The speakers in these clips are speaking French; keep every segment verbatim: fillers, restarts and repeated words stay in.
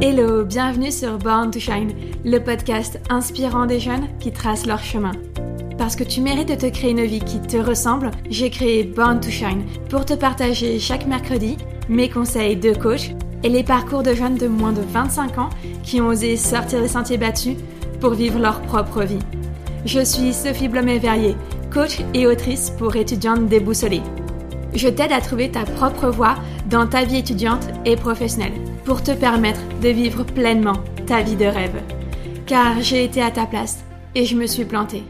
Hello, bienvenue sur Born to Shine, le podcast inspirant des jeunes qui tracent leur chemin. Parce que tu mérites de te créer une vie qui te ressemble, j'ai créé Born to Shine pour te partager chaque mercredi mes conseils de coach et les parcours de jeunes de moins de vingt-cinq ans qui ont osé sortir des sentiers battus pour vivre leur propre vie. Je suis Sophie Blomet-Verrier, coach et autrice pour étudiantes déboussolées. Je t'aide à trouver ta propre voie dans ta vie étudiante et professionnelle pour te permettre de vivre pleinement ta vie de rêve. Car j'ai été à ta place et je me suis plantée.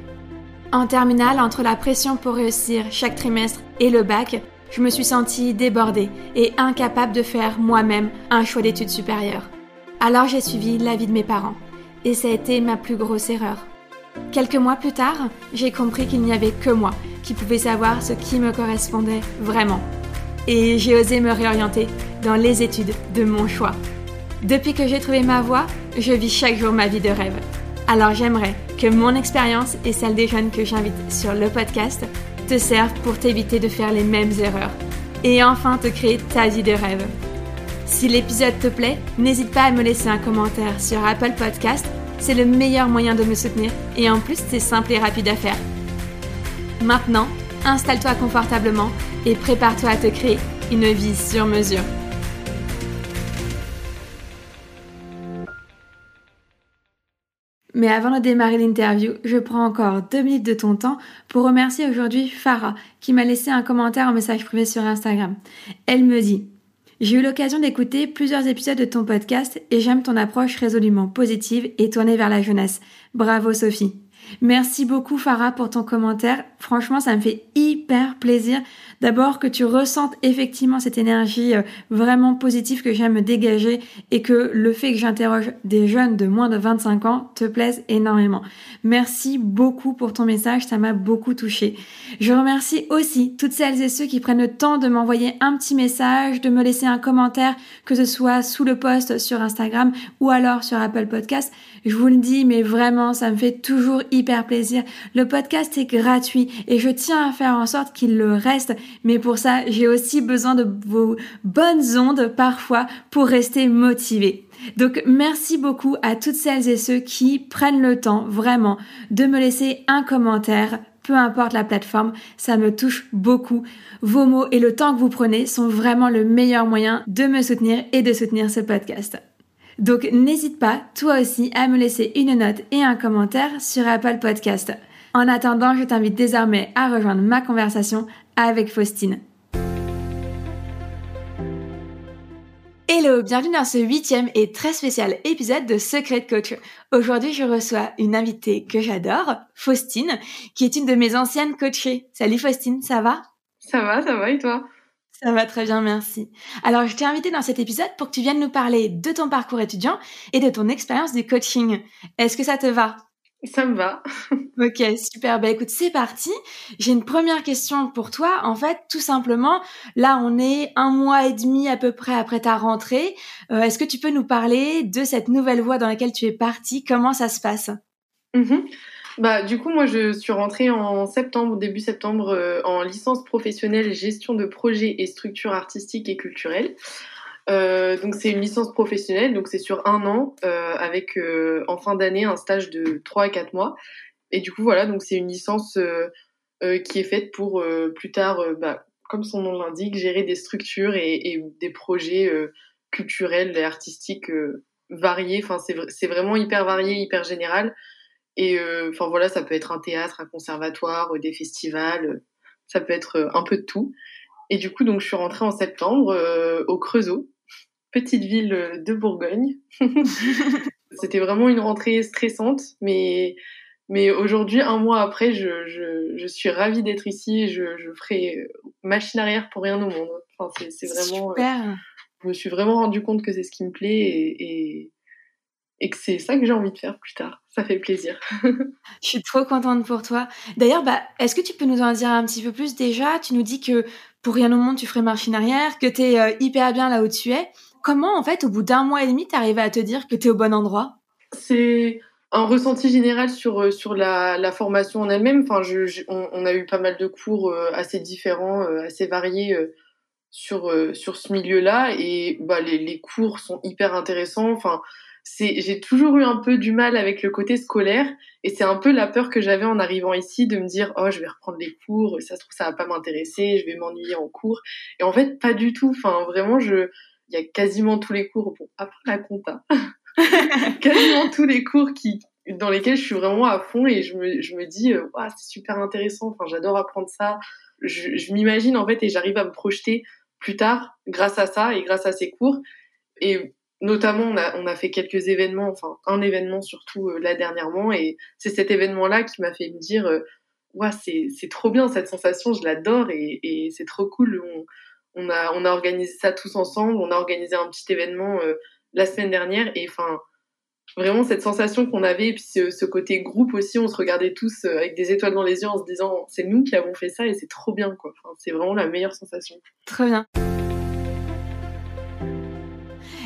En terminale, entre la pression pour réussir chaque trimestre et le bac, je me suis sentie débordée et incapable de faire moi-même un choix d'études supérieures. Alors j'ai suivi l'avis de mes parents et ça a été ma plus grosse erreur. Quelques mois plus tard, j'ai compris qu'il n'y avait que moi qui pouvais savoir ce qui me correspondait vraiment. Et j'ai osé me réorienter dans les études de mon choix. Depuis que j'ai trouvé ma voie, je vis chaque jour ma vie de rêve. Alors j'aimerais que mon expérience et celle des jeunes que j'invite sur le podcast te servent pour t'éviter de faire les mêmes erreurs et enfin te créer ta vie de rêve. Si l'épisode te plaît, n'hésite pas à me laisser un commentaire sur Apple Podcast. C'est le meilleur moyen de me soutenir et en plus c'est simple et rapide à faire. Maintenant, installe-toi confortablement et prépare-toi à te créer une vie sur mesure. Mais avant de démarrer l'interview, je prends encore deux minutes de ton temps pour remercier aujourd'hui Farah qui m'a laissé un commentaire en message privé sur Instagram. Elle me dit « J'ai eu l'occasion d'écouter plusieurs épisodes de ton podcast et j'aime ton approche résolument positive et tournée vers la jeunesse. Bravo Sophie !» Merci beaucoup Farah pour ton commentaire. Franchement, ça me fait hyper plaisir. D'abord que tu ressentes effectivement cette énergie vraiment positive que j'aime dégager et que le fait que j'interroge des jeunes de moins de vingt-cinq ans te plaise énormément. Merci beaucoup pour ton message, ça m'a beaucoup touchée. Je remercie aussi toutes celles et ceux qui prennent le temps de m'envoyer un petit message, de me laisser un commentaire, que ce soit sous le post sur Instagram ou alors sur Apple Podcast. Je vous le dis, mais vraiment, ça me fait toujours hyper plaisir. Le podcast est gratuit et je tiens à faire en sorte qu'il le reste. Mais pour ça, j'ai aussi besoin de vos bonnes ondes parfois pour rester motivée. Donc, merci beaucoup à toutes celles et ceux qui prennent le temps vraiment de me laisser un commentaire. Peu importe la plateforme, ça me touche beaucoup. Vos mots et le temps que vous prenez sont vraiment le meilleur moyen de me soutenir et de soutenir ce podcast. Donc n'hésite pas, toi aussi, à me laisser une note et un commentaire sur Apple Podcast. En attendant, je t'invite désormais à rejoindre ma conversation avec Faustine. Hello, bienvenue dans ce huitième et très spécial épisode de Secret de Coach. Aujourd'hui, je reçois une invitée que j'adore, Faustine, qui est une de mes anciennes coachées. Salut Faustine, ça va ? Ça va, ça va et toi ? Ça va très bien, merci. Alors, je t'ai invitée dans cet épisode pour que tu viennes nous parler de ton parcours étudiant et de ton expérience du coaching. Est-ce que ça te va ? Ça me va. Ok, super. Bah écoute, c'est parti. J'ai une première question pour toi. En fait, tout simplement, là, on est un mois et demi à peu près après ta rentrée. Euh, est-ce que tu peux nous parler de cette nouvelle voie dans laquelle tu es partie ? Comment ça se passe ? mm-hmm. Bah, du coup, moi, je suis rentrée en septembre, début septembre, euh, en licence professionnelle gestion de projets et structures artistiques et culturelles. Euh, donc, c'est une licence professionnelle, donc c'est sur un an, euh, avec euh, en fin d'année un stage de trois à quatre mois. Et du coup, voilà, donc c'est une licence euh, euh, qui est faite pour euh, plus tard, euh, bah, comme son nom l'indique, gérer des structures et, et des projets euh, culturels et artistiques euh, variés. Enfin, c'est, c'est vraiment hyper varié, hyper général. Et enfin euh, voilà, ça peut être un théâtre, un conservatoire, euh, des festivals, euh, ça peut être euh, un peu de tout. Et du coup, donc je suis rentrée en septembre euh, au Creusot, petite ville de Bourgogne. C'était vraiment une rentrée stressante, mais mais aujourd'hui, un mois après, je je, je suis ravie d'être ici. Et je je ferai machine arrière pour rien au monde. Enfin, c'est c'est vraiment. Super. Euh, je me suis vraiment rendu compte que c'est ce qui me plaît et. et... Et que c'est ça que j'ai envie de faire plus tard. Ça fait plaisir. Je suis trop contente pour toi. D'ailleurs, bah, est-ce que tu peux nous en dire un petit peu plus déjà ? Tu nous dis que pour rien au monde, tu ferais marche en arrière, que t'es euh, hyper bien là où tu es. Comment, en fait, au bout d'un mois et demi, t'arrives à te dire que t'es au bon endroit ? C'est un ressenti général sur, sur la, la formation en elle-même. Enfin, je, je, on, on a eu pas mal de cours euh, assez différents, euh, assez variés, euh, sur euh, sur ce milieu-là, et bah les les cours sont hyper intéressants. Enfin, c'est j'ai toujours eu un peu du mal avec le côté scolaire, et c'est un peu la peur que j'avais en arrivant ici, de me dire oh je vais reprendre les cours, ça se trouve ça va pas m'intéresser, je vais m'ennuyer en cours. Et en fait pas du tout. Enfin vraiment je il y a quasiment tous les cours, bon après la compta, quasiment tous les cours qui dans lesquels je suis vraiment à fond, et je me je me dis waouh ouais, c'est super intéressant. Enfin j'adore apprendre ça. Je, je m'imagine en fait, et j'arrive à me projeter plus tard grâce à ça et grâce à ces cours. Et notamment on a on a fait quelques événements, enfin un événement surtout euh, là dernièrement, et c'est cet événement là qui m'a fait me dire euh, ouais, c'est c'est trop bien cette sensation, je l'adore, et et c'est trop cool. On on a on a organisé ça tous ensemble, on a organisé un petit événement euh, la semaine dernière, et enfin vraiment cette sensation qu'on avait, et puis ce, ce côté groupe aussi, on se regardait tous avec des étoiles dans les yeux en se disant c'est nous qui avons fait ça et c'est trop bien quoi. Enfin, c'est vraiment la meilleure sensation. Très bien.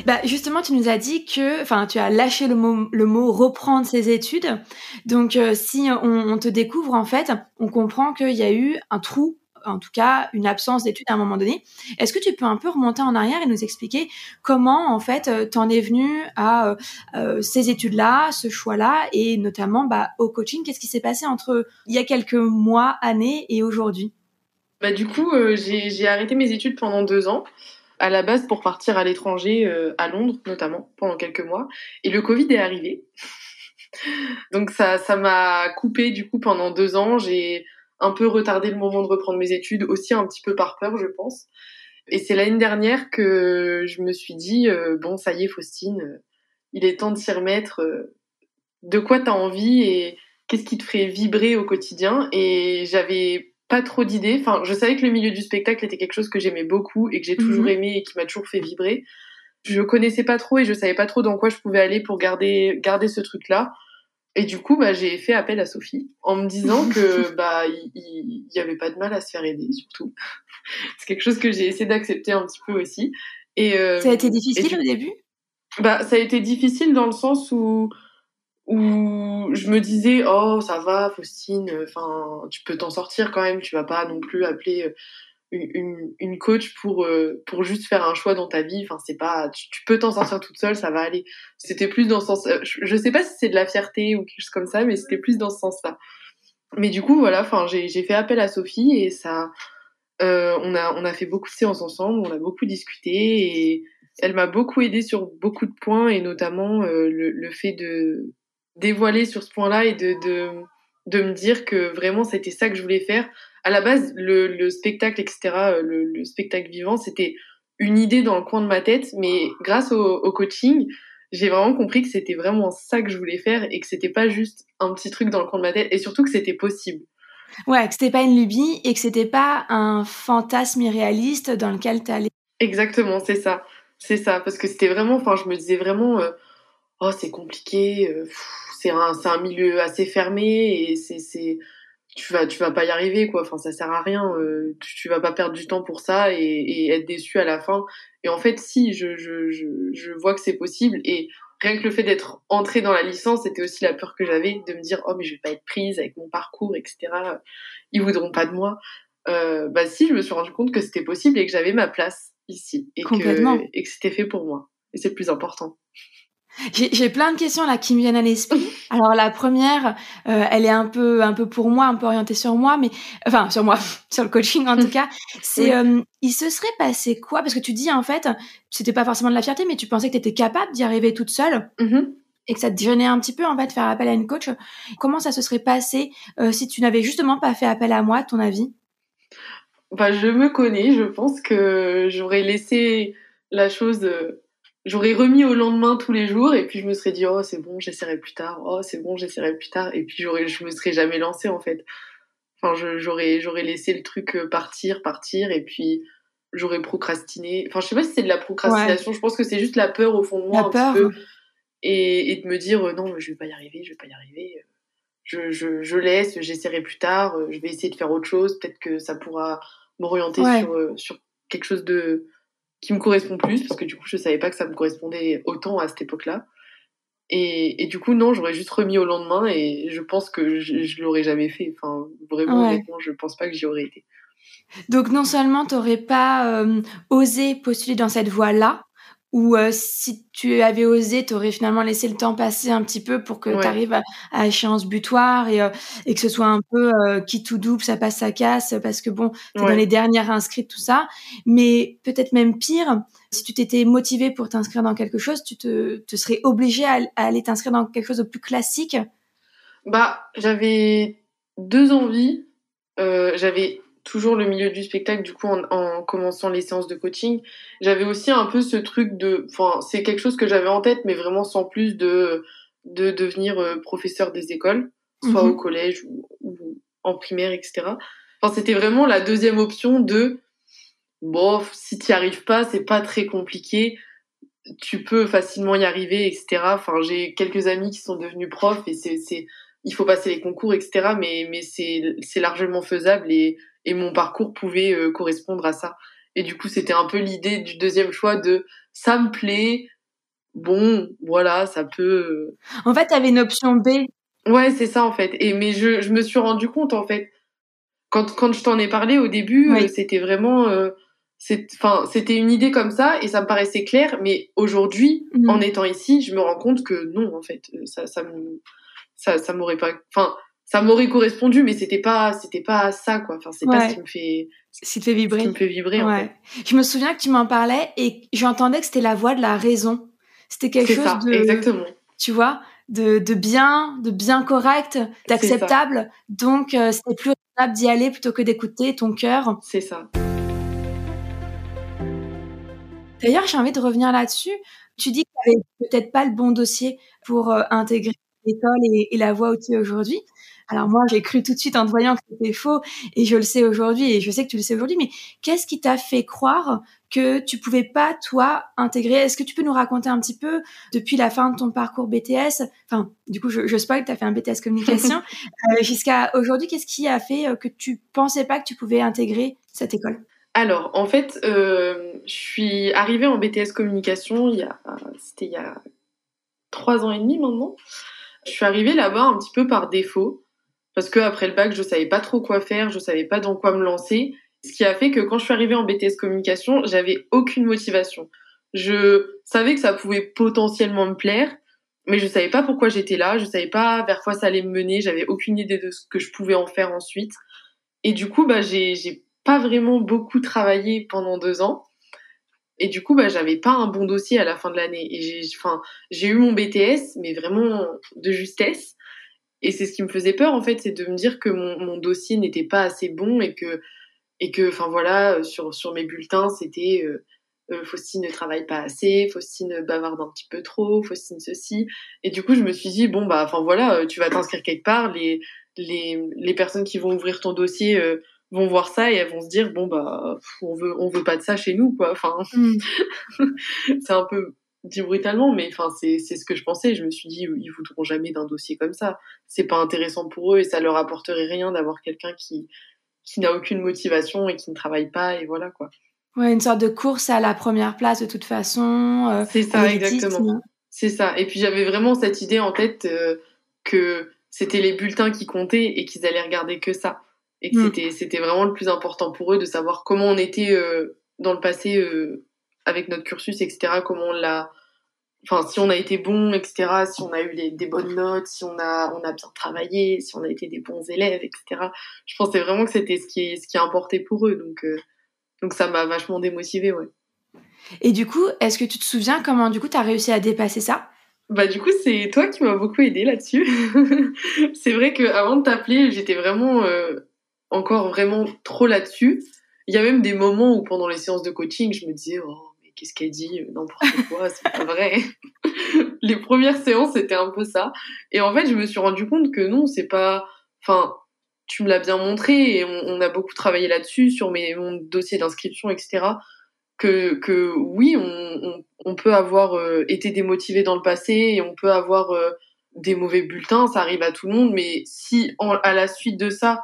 Bah justement, tu nous as dit que, enfin, tu as lâché le mot, le mot reprendre ses études. Donc euh, si on, on te découvre en fait, on comprend qu'il y a eu un trou, en tout cas une absence d'études à un moment donné. Est-ce que tu peux un peu remonter en arrière et nous expliquer comment en fait euh, t'en es venue à euh, euh, ces études-là, ce choix-là, et notamment bah au coaching. Qu'est-ce qui s'est passé entre il y a quelques mois, années et aujourd'hui? Bah du coup euh, j'ai, j'ai arrêté mes études pendant deux ans. À la base pour partir à l'étranger, euh, à Londres notamment, pendant quelques mois. Et le Covid est arrivé. Donc ça, ça m'a coupé du coup pendant deux ans. J'ai un peu retardé le moment de reprendre mes études, aussi un petit peu par peur, je pense. Et c'est l'année dernière que je me suis dit, euh, bon, ça y est, Faustine, euh, il est temps de s'y remettre. Euh, de quoi t'as envie et qu'est-ce qui te ferait vibrer au quotidien? Et j'avais pas trop d'idées. Enfin, je savais que le milieu du spectacle était quelque chose que j'aimais beaucoup et que j'ai toujours mmh. aimé et qui m'a toujours fait vibrer. Je connaissais pas trop et je savais pas trop dans quoi je pouvais aller pour garder garder ce truc-là. Et du coup, bah j'ai fait appel à Sophie en me disant que bah il y, y avait pas de mal à se faire aider surtout. C'est quelque chose que j'ai essayé d'accepter un petit peu aussi. Et euh, ça a été difficile du... au début. Bah ça a été difficile dans le sens où où je me disais oh ça va Faustine, enfin tu peux t'en sortir quand même, tu vas pas non plus appeler une une, une coach pour euh, pour juste faire un choix dans ta vie, enfin c'est pas tu, tu peux t'en sortir toute seule, ça va aller. C'était plus dans ce sens, je, je sais pas si c'est de la fierté ou quelque chose comme ça, mais c'était plus dans ce sens-là. Mais du coup voilà, enfin j'ai j'ai fait appel à Sophie et ça euh, on a on a fait beaucoup de séances ensemble, on a beaucoup discuté et elle m'a beaucoup aidée sur beaucoup de points, et notamment euh, le le fait de dévoiler sur ce point-là et de, de, de me dire que vraiment c'était ça que je voulais faire. À la base, le, le spectacle, et cetera, le, le spectacle vivant, c'était une idée dans le coin de ma tête, mais grâce au, au coaching, j'ai vraiment compris que c'était vraiment ça que je voulais faire et que c'était pas juste un petit truc dans le coin de ma tête, et surtout que c'était possible. Ouais, que c'était pas une lubie et que c'était pas un fantasme irréaliste dans lequel t'allais. Exactement, c'est ça. C'est ça, parce que c'était vraiment, enfin, je me disais vraiment, euh, oh, c'est compliqué, euh, pfff, c'est un c'est un milieu assez fermé et c'est c'est tu vas tu vas pas y arriver quoi, enfin ça sert à rien, euh, tu, tu vas pas perdre du temps pour ça et, et être déçu à la fin. Et en fait si je je je je vois que c'est possible, et rien que le fait d'être entrée dans la licence, c'était aussi la peur que j'avais de me dire oh mais je vais pas être prise avec mon parcours, etc., ils voudront pas de moi. Euh, bah si, je me suis rendu compte que c'était possible et que j'avais ma place ici et que et que c'était fait pour moi, et c'est le plus important. J'ai, j'ai plein de questions là qui me viennent à l'esprit. Alors la première, euh, elle est un peu, un peu pour moi, un peu orientée sur moi, mais enfin sur moi, sur le coaching en tout cas. C'est, euh, il se serait passé quoi? Parce que tu dis en fait, c'était pas forcément de la fierté, mais tu pensais que t'étais capable d'y arriver toute seule mm-hmm. et que ça te gênait un petit peu en fait de faire appel à une coach. Comment ça se serait passé euh, si tu n'avais justement pas fait appel à moi, à ton avis? Bah je me connais, je pense que j'aurais laissé la chose. J'aurais remis au lendemain tous les jours, et puis je me serais dit oh c'est bon j'essaierai plus tard, oh c'est bon j'essaierai plus tard, et puis j'aurais je me serais jamais lancée en fait. Enfin je, j'aurais j'aurais laissé le truc partir partir et puis j'aurais procrastiné. Enfin je sais pas si c'est de la procrastination, ouais. Je pense que c'est juste la peur au fond de moi, la un peur. Petit peu, et, et de me dire non je vais pas y arriver, je vais pas y arriver. Je je je laisse, j'essaierai plus tard, je vais essayer de faire autre chose, peut-être que ça pourra m'orienter ouais. sur sur quelque chose de qui me correspond plus, parce que du coup je savais pas que ça me correspondait autant à cette époque-là, et, et du coup non j'aurais juste remis au lendemain, et je pense que je, je l'aurais jamais fait, enfin vraiment ouais. Honnêtement je pense pas que j'y aurais été. Donc non seulement tu n'aurais pas euh, osé postuler dans cette voie-là, ou euh, si tu avais osé, tu aurais finalement laissé le temps passer un petit peu pour que ouais. tu arrives à, à échéance butoir et, euh, et que ce soit un peu euh, qui tout double, ça passe, ça casse, parce que bon, tu es ouais. dans les dernières inscrites, tout ça. Mais peut-être même pire, si tu t'étais motivée pour t'inscrire dans quelque chose, tu te, te serais obligée à, à aller t'inscrire dans quelque chose de plus classique. Bah, j'avais deux envies. Euh, j'avais... toujours le milieu du spectacle, du coup, en, en commençant les séances de coaching, j'avais aussi un peu ce truc de... Enfin, c'est quelque chose que j'avais en tête, mais vraiment sans plus de, de devenir euh, professeur des écoles, soit mmh. au collège ou, ou en primaire, et cetera. Enfin, c'était vraiment la deuxième option de... Bon, si t'y arrives pas, c'est pas très compliqué, tu peux facilement y arriver, et cetera. Enfin, j'ai quelques amis qui sont devenus profs et c'est... c'est il faut passer les concours, et cetera. Mais, mais c'est, c'est largement faisable et... Et mon parcours pouvait euh, correspondre à ça. Et du coup, c'était un peu l'idée du deuxième choix de « ça me plaît, bon, voilà, ça peut... » En fait, t'avais une option B. Ouais, c'est ça, en fait. Et, mais je, je me suis rendu compte, en fait, quand, quand je t'en ai parlé au début, oui. euh, c'était vraiment... Euh, c'est, 'fin, c'était une idée comme ça, et ça me paraissait clair, mais aujourd'hui, mmh. en étant ici, je me rends compte que non, en fait, ça, ça, me, ça, ça m'aurait pas... Enfin, ça m'aurait correspondu, mais c'était pas, c'était pas ça, quoi. Enfin, c'est ouais. pas ce qui me fait, ce qui fait vibrer. Ce qui me fait vibrer, ouais. en fait. Je me souviens que tu m'en parlais et j'entendais que c'était la voix de la raison. C'était quelque c'est chose ça, de, exactement. Tu vois, de, de bien, de bien correct, d'acceptable. Donc, euh, c'était plus raisonnable d'y aller plutôt que d'écouter ton cœur. C'est ça. D'ailleurs, j'ai envie de revenir là-dessus. Tu dis que tu n'avais peut-être pas le bon dossier pour euh, intégrer l'école et, et la voix où tu es aujourd'hui. Alors moi, j'ai cru tout de suite en te voyant que c'était faux et je le sais aujourd'hui et je sais que tu le sais aujourd'hui, mais qu'est-ce qui t'a fait croire que tu pouvais pas, toi, intégrer ? Est-ce que tu peux nous raconter un petit peu depuis la fin de ton parcours B T S ? Enfin, du coup, je, je spoil, tu as fait un B T S communication. euh, jusqu'à aujourd'hui, qu'est-ce qui a fait que tu pensais pas que tu pouvais intégrer cette école ? Alors, en fait, euh, je suis arrivée en B T S communication, il y a, c'était il y a trois ans et demi maintenant. Je suis arrivée là-bas un petit peu par défaut. Parce que après le bac, je savais pas trop quoi faire, je savais pas dans quoi me lancer. Ce qui a fait que quand je suis arrivée en B T S communication, j'avais aucune motivation. Je savais que ça pouvait potentiellement me plaire, mais je savais pas pourquoi j'étais là, je savais pas vers quoi ça allait me mener, j'avais aucune idée de ce que je pouvais en faire ensuite. Et du coup, bah, j'ai, j'ai pas vraiment beaucoup travaillé pendant deux ans. Et du coup, bah, j'avais pas un bon dossier à la fin de l'année. Et j'ai, enfin, j'ai eu mon B T S, mais vraiment de justesse. Et c'est ce qui me faisait peur, en fait, c'est de me dire que mon, mon dossier n'était pas assez bon et que, et que, enfin voilà, sur, sur mes bulletins, c'était euh, euh, Faustine ne travaille pas assez, Faustine bavarde un petit peu trop, Faustine ceci. Et du coup, je me suis dit, bon, bah, enfin voilà, tu vas t'inscrire quelque part, les, les, les personnes qui vont ouvrir ton dossier euh, vont voir ça et elles vont se dire, bon, bah, on veut, on veut pas de ça chez nous, quoi. Enfin, c'est un peu. Dit brutalement, mais enfin c'est c'est ce que je pensais. Je me suis dit, ils voudront jamais d'un dossier comme ça. C'est pas intéressant pour eux et ça leur apporterait rien d'avoir quelqu'un qui qui n'a aucune motivation et qui ne travaille pas et voilà quoi. Ouais, une sorte de course à la première place de toute façon. Euh, c'est ça exactement. Dit, c'est ça. Et puis j'avais vraiment cette idée en tête euh, que c'était les bulletins qui comptaient et qu'ils allaient regarder que ça et que mmh. c'était c'était vraiment le plus important pour eux de savoir comment on était euh, dans le passé. Euh, avec notre cursus, et cetera, comment on l'a... Enfin, si on a été bon, et cetera, si on a eu les, des bonnes notes, si on a, on a bien travaillé, si on a été des bons élèves, et cetera. Je pensais vraiment que c'était ce qui, ce qui importait pour eux. Donc, euh, donc ça m'a vachement démotivée, ouais. Et du coup, est-ce que tu te souviens comment, du coup, t'as réussi à dépasser ça ? Bah, du coup, c'est toi qui m'as beaucoup aidée là-dessus. C'est vrai qu'avant de t'appeler, j'étais vraiment... Euh, encore vraiment trop là-dessus. Il y a même des moments où, pendant les séances de coaching, je me disais... Oh, qu'est-ce qu'elle dit, n'importe quoi, c'est pas vrai. Les premières séances, c'était un peu ça. Et en fait, je me suis rendu compte que non, c'est pas... Enfin, tu me l'as bien montré, et on, on a beaucoup travaillé là-dessus, sur mes, mon dossier d'inscription, et cetera, que, que oui, on, on, on peut avoir euh, été démotivé dans le passé, et on peut avoir euh, des mauvais bulletins, ça arrive à tout le monde, mais si, en, à la suite de ça,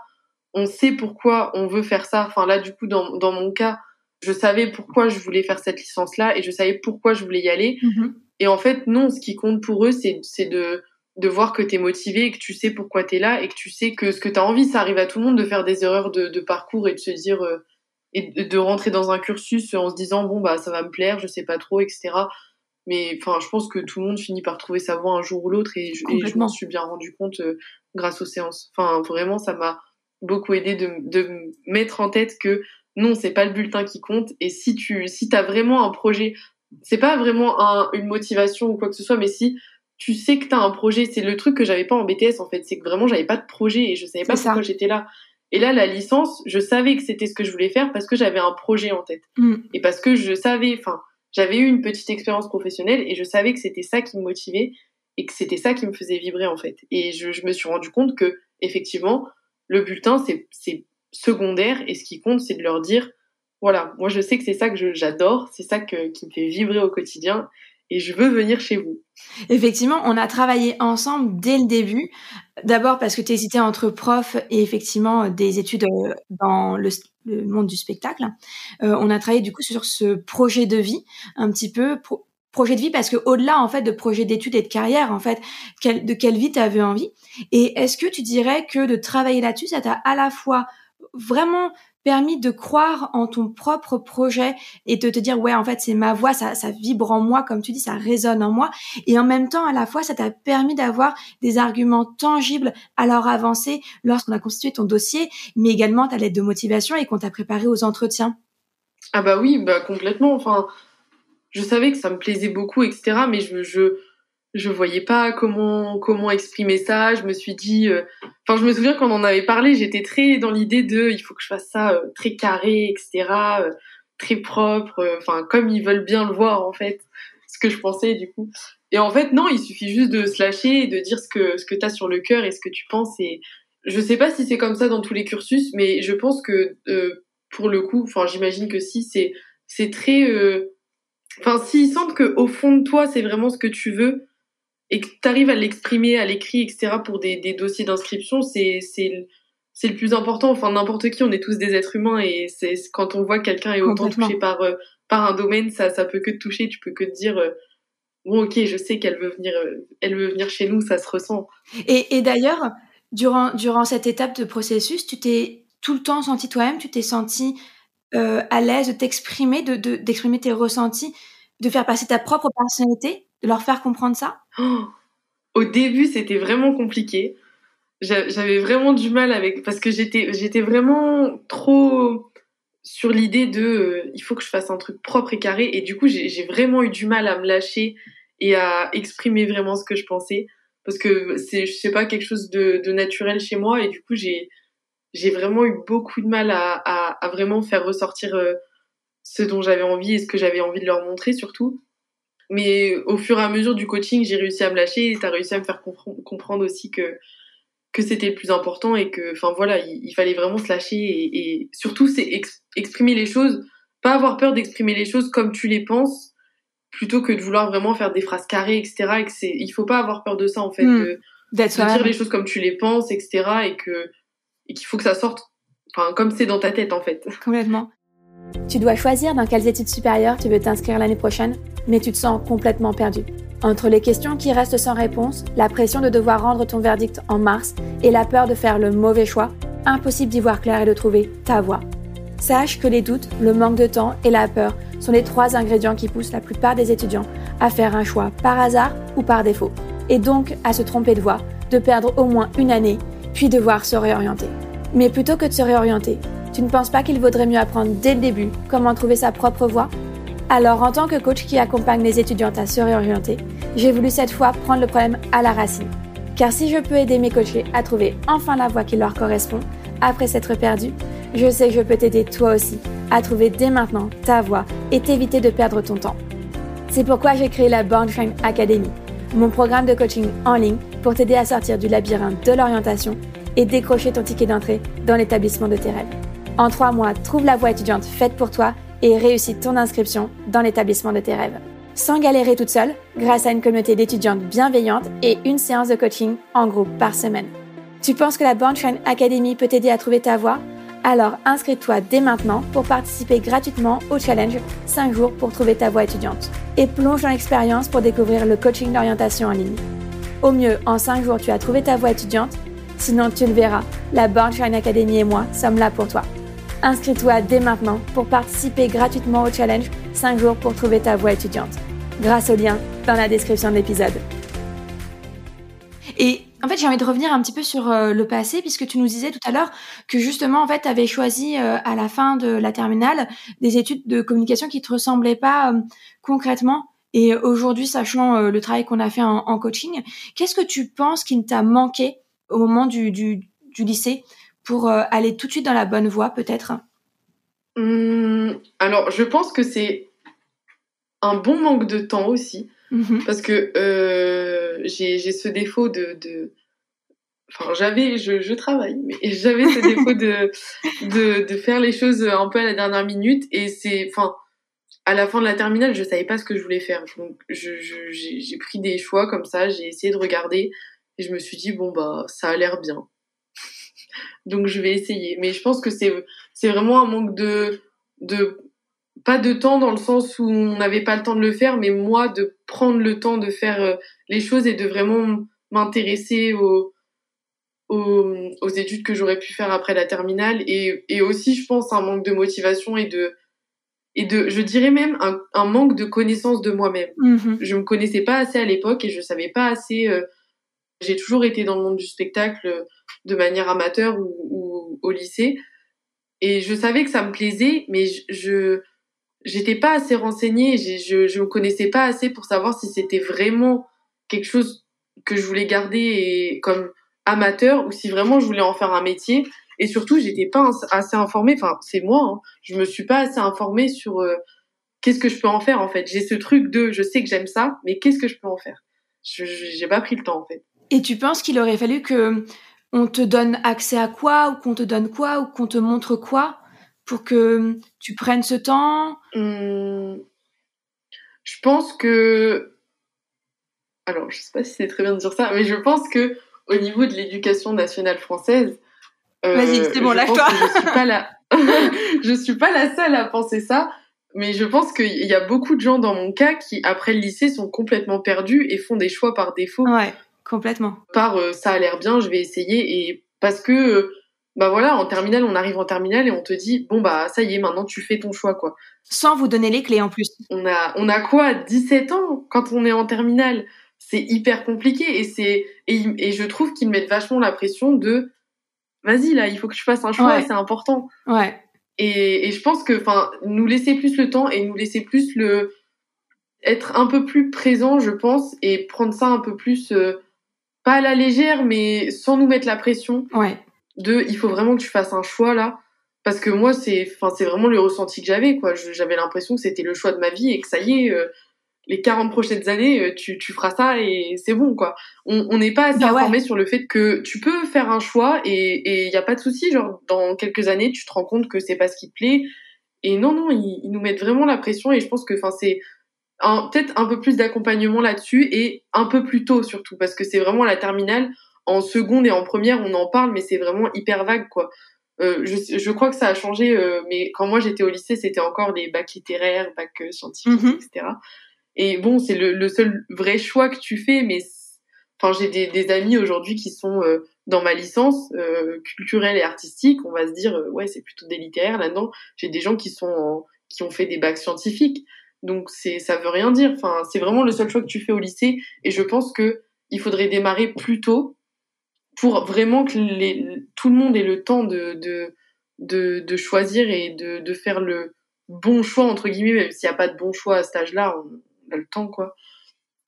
on sait pourquoi on veut faire ça, enfin là, du coup, dans, dans mon cas... Je savais pourquoi je voulais faire cette licence-là et je savais pourquoi je voulais y aller. Mmh. Et en fait, non, ce qui compte pour eux, c'est, c'est de, de voir que t'es motivé et que tu sais pourquoi t'es là et que tu sais que ce que t'as envie, ça arrive à tout le monde de faire des erreurs de, de parcours et de se dire euh, et de rentrer dans un cursus en se disant bon bah ça va me plaire, je sais pas trop, et cetera. Mais enfin je pense que tout le monde finit par trouver sa voie un jour ou l'autre et je, et je m'en suis bien rendu compte euh, grâce aux séances. Enfin vraiment ça m'a beaucoup aidé de de mettre en tête que non c'est pas le bulletin qui compte et si tu si t'as vraiment un projet, c'est pas vraiment un, une motivation ou quoi que ce soit, mais si tu sais que t'as un projet, c'est le truc que j'avais pas en B T S en fait, c'est que vraiment j'avais pas de projet et je savais pas pourquoi j'étais là. Et là, la licence, je savais que c'était ce que je voulais faire parce que j'avais un projet en tête. Mm. Et parce que je savais, enfin, j'avais eu une petite expérience professionnelle et je savais que c'était ça qui me motivait et que c'était ça qui me faisait vibrer en fait. Et je, je me suis rendu compte que, effectivement, le bulletin, c'est, c'est secondaire et ce qui compte, c'est de leur dire, voilà, moi je sais que c'est ça que je, j'adore, c'est ça que, qui me fait vibrer au quotidien. Et je veux venir chez vous. Effectivement, on a travaillé ensemble dès le début. D'abord parce que tu hésitais entre prof et effectivement des études dans le, le monde du spectacle. Euh, on a travaillé du coup sur ce projet de vie, un petit peu pro- projet de vie parce que au-delà en fait de projet d'études et de carrière en fait, quel, de quelle vie tu avais envie. Et est-ce que tu dirais que de travailler là-dessus, ça t'a à la fois vraiment permis de croire en ton propre projet et de te dire ouais en fait c'est ma voix, ça ça vibre en moi comme tu dis, ça résonne en moi et en même temps à la fois ça t'a permis d'avoir des arguments tangibles à leur avancer lorsqu'on a constitué ton dossier mais également ta lettre de motivation et qu'on t'a préparé aux entretiens. Ah bah oui bah complètement, enfin je savais que ça me plaisait beaucoup etc mais je je je voyais pas comment comment exprimer ça. Je me suis dit, euh... enfin je me souviens quand on en avait parlé, j'étais très dans l'idée de, il faut que je fasse ça euh, très carré, et cetera, euh, très propre, euh, enfin comme ils veulent bien le voir en fait, ce que je pensais du coup. Et en fait non, il suffit juste de se lâcher et de dire ce que ce que t'as sur le cœur et ce que tu penses. Et je sais pas si c'est comme ça dans tous les cursus, mais je pense que euh, pour le coup, enfin j'imagine que si c'est c'est très, euh... enfin s'ils sentent que au fond de toi c'est vraiment ce que tu veux. Et que t'arrives à l'exprimer à l'écrit, et cetera, pour des, des dossiers d'inscription, c'est, c'est, c'est le plus important. Enfin, n'importe qui, on est tous des êtres humains et c'est, quand on voit que quelqu'un est autant touché par, euh, par un domaine, ça, ça peut que te toucher. Tu peux que te dire, euh, bon, ok, je sais qu'elle veut venir, euh, elle veut venir chez nous, ça se ressent. Et, et d'ailleurs, durant, durant cette étape de processus, tu t'es tout le temps senti toi-même, tu t'es senti, euh, à l'aise de t'exprimer, de, de, d'exprimer tes ressentis, de faire passer ta propre personnalité, de leur faire comprendre ça? Oh, au début, c'était vraiment compliqué. J'avais vraiment du mal avec... Parce que j'étais, j'étais vraiment trop sur l'idée de... Euh, il faut que je fasse un truc propre et carré. Et du coup, j'ai, j'ai vraiment eu du mal à me lâcher et à exprimer vraiment ce que je pensais. Parce que c'est, je sais pas, quelque chose de, de naturel chez moi. Et du coup, j'ai, j'ai vraiment eu beaucoup de mal à, à, à vraiment faire ressortir euh, ce dont j'avais envie et ce que j'avais envie de leur montrer, surtout. Mais au fur et à mesure du coaching, j'ai réussi à me lâcher et t'as réussi à me faire compre- comprendre aussi que, que c'était le plus important et que, enfin voilà, il, il fallait vraiment se lâcher et, et surtout, c'est ex- exprimer les choses, pas avoir peur d'exprimer les choses comme tu les penses, plutôt que de vouloir vraiment faire des phrases carrées, et cetera. Et que c'est, il faut pas avoir peur de ça, en fait, mmh, de, de dire les choses comme tu les penses, et cetera. Et que, et qu'il faut que ça sorte, enfin, comme c'est dans ta tête, en fait. Complètement. Tu dois choisir dans quelles études supérieures tu veux t'inscrire l'année prochaine, mais tu te sens complètement perdu. Entre les questions qui restent sans réponse, la pression de devoir rendre ton verdict en mars et la peur de faire le mauvais choix, impossible d'y voir clair et de trouver ta voie. Sache que les doutes, le manque de temps et la peur sont les trois ingrédients qui poussent la plupart des étudiants à faire un choix par hasard ou par défaut, et donc à se tromper de voie, de perdre au moins une année, puis devoir se réorienter. Mais plutôt que de se réorienter, tu ne penses pas qu'il vaudrait mieux apprendre dès le début comment trouver sa propre voie? Alors, en tant que coach qui accompagne les étudiantes à se réorienter, j'ai voulu cette fois prendre le problème à la racine. Car si je peux aider mes coachés à trouver enfin la voie qui leur correspond, après s'être perdu, je sais que je peux t'aider toi aussi à trouver dès maintenant ta voie et t'éviter de perdre ton temps. C'est pourquoi j'ai créé la Born Shine Academy, mon programme de coaching en ligne pour t'aider à sortir du labyrinthe de l'orientation et décrocher ton ticket d'entrée dans l'établissement de tes rêves. En trois mois, trouve la voie étudiante faite pour toi et réussis ton inscription dans l'établissement de tes rêves. Sans galérer toute seule, grâce à une communauté d'étudiantes bienveillantes et une séance de coaching en groupe par semaine. Tu penses que la Born Shine Academy peut t'aider à trouver ta voie? Alors inscris-toi dès maintenant pour participer gratuitement au challenge cinq jours pour trouver ta voie étudiante. Et plonge dans l'expérience pour découvrir le coaching d'orientation en ligne. Au mieux, en cinq jours, tu as trouvé ta voie étudiante. Sinon, tu le verras, la Born Shine Academy et moi sommes là pour toi. Inscris-toi dès maintenant pour participer gratuitement au challenge cinq jours pour trouver ta voie étudiante. Grâce au lien dans la description de l'épisode. Et en fait, j'ai envie de revenir un petit peu sur euh, le passé, puisque tu nous disais tout à l'heure que justement, en fait, tu avais choisi euh, à la fin de la terminale des études de communication qui te ressemblaient pas euh, concrètement. Et aujourd'hui, sachant euh, le travail qu'on a fait en, en coaching, qu'est-ce que tu penses qu'il t'a manqué au moment du, du, du lycée pour euh, aller tout de suite dans la bonne voie, peut-être ? Hum, alors, je pense que c'est un bon manque de temps aussi. Parce que euh, j'ai, j'ai ce défaut de, de... Enfin, j'avais... Je, je travaille, mais j'avais ce défaut de, de, de faire les choses un peu à la dernière minute. Et c'est... Enfin, à la fin de la terminale, je savais pas ce que je voulais faire. Donc, je, je, j'ai, j'ai pris des choix comme ça. J'ai essayé de regarder. Et je me suis dit, bon, bah, ça a l'air bien. Donc, je vais essayer. Mais je pense que c'est, c'est vraiment un manque de... de pas de temps dans le sens où on n'avait pas le temps de le faire, mais moi, de prendre le temps de faire les choses et de vraiment m'intéresser aux, aux, aux études que j'aurais pu faire après la terminale. Et, et aussi, je pense, un manque de motivation et de, et de je dirais même, un, un manque de connaissance de moi-même. Mmh. Je me connaissais pas assez à l'époque et je savais pas assez... Euh, j'ai toujours été dans le monde du spectacle de manière amateur ou, ou au lycée. Et je savais que ça me plaisait, mais je... je J'étais pas assez renseignée, je, je, je me connaissais pas assez pour savoir si c'était vraiment quelque chose que je voulais garder et, comme amateur, ou si vraiment je voulais en faire un métier. Et surtout, j'étais pas assez informée, enfin, c'est moi, hein. Je me suis pas assez informée sur euh, qu'est-ce que je peux en faire, en fait. J'ai ce truc de, je sais que j'aime ça, mais qu'est-ce que je peux en faire ? Je, je, j'ai pas pris le temps, en fait. Et tu penses qu'il aurait fallu que on te donne accès à quoi, ou qu'on te donne quoi, ou qu'on te montre quoi ? Pour que tu prennes ce temps ? Hum, Je pense que... Alors, je sais pas si c'est très bien de dire ça, mais je pense que au niveau de l'éducation nationale française... Euh, Vas-y, c'est bon, lâche-toi. Je suis pas la... je suis pas la seule à penser ça, mais je pense qu'il y a beaucoup de gens dans mon cas qui, après le lycée, sont complètement perdus et font des choix par défaut. Ouais, complètement. Par euh, ça a l'air bien, je vais essayer, et parce que... Euh, bah voilà, en terminale, on arrive en terminale et on te dit, bon bah ça y est, maintenant tu fais ton choix, quoi. Sans vous donner les clés en plus. On a, on a quoi, dix-sept ans quand on est en terminale ? C'est hyper compliqué et c'est, et, et je trouve qu'ils mettent vachement la pression de, vas-y là, il faut que tu fasses un choix, ouais. C'est important. Ouais. Et, et je pense que, enfin, nous laisser plus le temps et nous laisser plus le, être un peu plus présent, je pense, et prendre ça un peu plus, euh, pas à la légère, mais sans nous mettre la pression. Ouais. De, il faut vraiment que tu fasses un choix là, parce que moi c'est, enfin c'est vraiment le ressenti que j'avais, quoi. Je, j'avais l'impression que c'était le choix de ma vie et que ça y est, euh, les quarante prochaines années, euh, tu, tu feras ça et c'est bon, quoi. On, on n'est pas assez bah informé ouais. sur le fait que tu peux faire un choix et il n'y a pas de souci, genre dans quelques années tu te rends compte que c'est pas ce qui te plaît. Et non non, ils, ils nous mettent vraiment la pression et je pense que, enfin c'est un, peut-être un peu plus d'accompagnement là-dessus et un peu plus tôt surtout, parce que c'est vraiment la terminale. En seconde et en première, on en parle, mais c'est vraiment hyper vague, quoi. Euh, je, je crois que ça a changé, euh, mais quand moi j'étais au lycée, c'était encore les bacs littéraires, bacs euh, scientifiques, mm-hmm. et cetera. Et bon, c'est le, le seul vrai choix que tu fais, mais enfin, j'ai des, des amis aujourd'hui qui sont euh, dans ma licence euh, culturelle et artistique. On va se dire, euh, ouais, c'est plutôt des littéraires là-dedans. J'ai des gens qui sont en, qui ont fait des bacs scientifiques, donc c'est, ça veut rien dire. Enfin, c'est vraiment le seul choix que tu fais au lycée, et je pense que il faudrait démarrer plus tôt. Pour vraiment que les, tout le monde ait le temps de, de, de, de choisir et de, de faire le bon choix, entre guillemets, même s'il n'y a pas de bon choix à cet âge-là, on a le temps, quoi.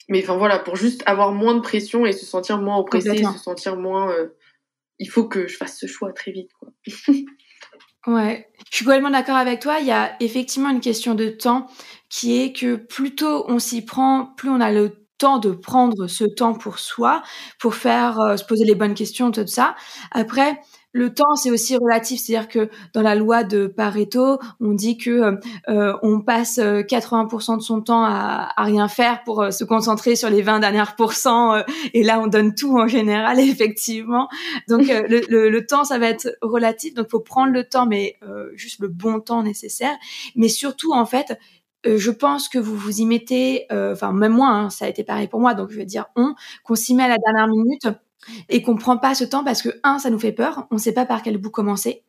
Mais enfin voilà, pour juste avoir moins de pression et se sentir moins oppressé, se sentir moins... Euh, il faut que je fasse ce choix très vite, quoi. Ouais, je suis complètement d'accord avec toi. Il y a effectivement une question de temps qui est que plus tôt on s'y prend, plus on a le temps temps de prendre ce temps pour soi, pour faire euh, se poser les bonnes questions, tout ça. Après, le temps, c'est aussi relatif, c'est-à-dire que dans la loi de Pareto, on dit que euh, on passe quatre-vingts pour cent de son temps à, à rien faire pour euh, se concentrer sur les vingt dernières pourcents, euh, et là, on donne tout en général, effectivement. Donc, euh, le, le, le temps, ça va être relatif, donc faut prendre le temps, mais euh, juste le bon temps nécessaire. Mais surtout, en fait, euh, je pense que vous vous y mettez, enfin euh, même moi, hein, ça a été pareil pour moi, donc je veux dire on, qu'on s'y met à la dernière minute et qu'on prend pas ce temps parce que, un, ça nous fait peur, on sait pas par quel bout commencer,